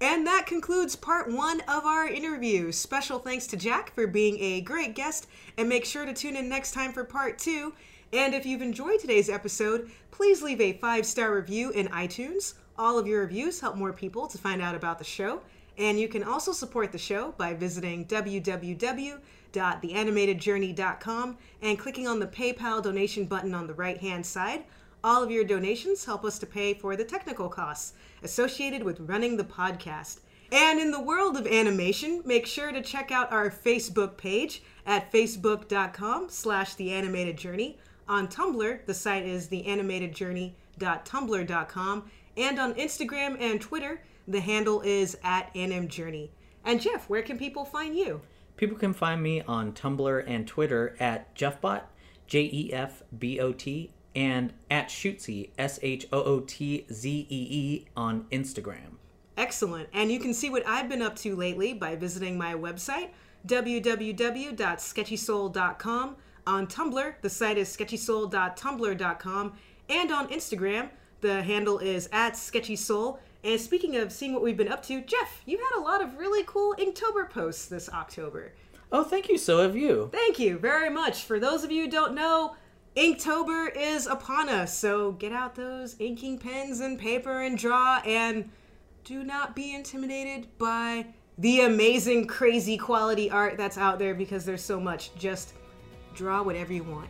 And that concludes part one of our interview. Special thanks to Jack for being a great guest, and make sure to tune in next time for part two. And if you've enjoyed today's episode, please leave a 5-star review in iTunes. All of your reviews help more people to find out about the show. And you can also support the show by visiting www.theanimatedjourney.com and clicking on the PayPal donation button on the right-hand side. All of your donations help us to pay for the technical costs associated with running the podcast. And in the world of animation, make sure to check out our Facebook page at facebook.com/theanimatedjourney. On Tumblr, the site is theanimatedjourney.tumblr.com. And on Instagram and Twitter, the handle is @animjourney. And Jeff, where can people find you? People can find me on Tumblr and Twitter at Jeffbot, Jeffbot, and at Shootzee, Shootzee on Instagram. Excellent. And you can see what I've been up to lately by visiting my website, www.sketchysoul.com. On Tumblr, the site is sketchysoul.tumblr.com. And on Instagram, the handle is @sketchysoul. And speaking of seeing what we've been up to, Jeff, you had a lot of really cool Inktober posts this October. Oh, thank you. So have you. Thank you very much. For those of you who don't know, Inktober is upon us, so get out those inking pens and paper and draw, and do not be intimidated by the amazing, crazy quality art that's out there because there's so much. Just draw whatever you want.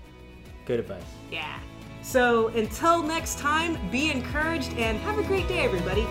Good advice. Yeah. So until next time, be encouraged and have a great day, everybody.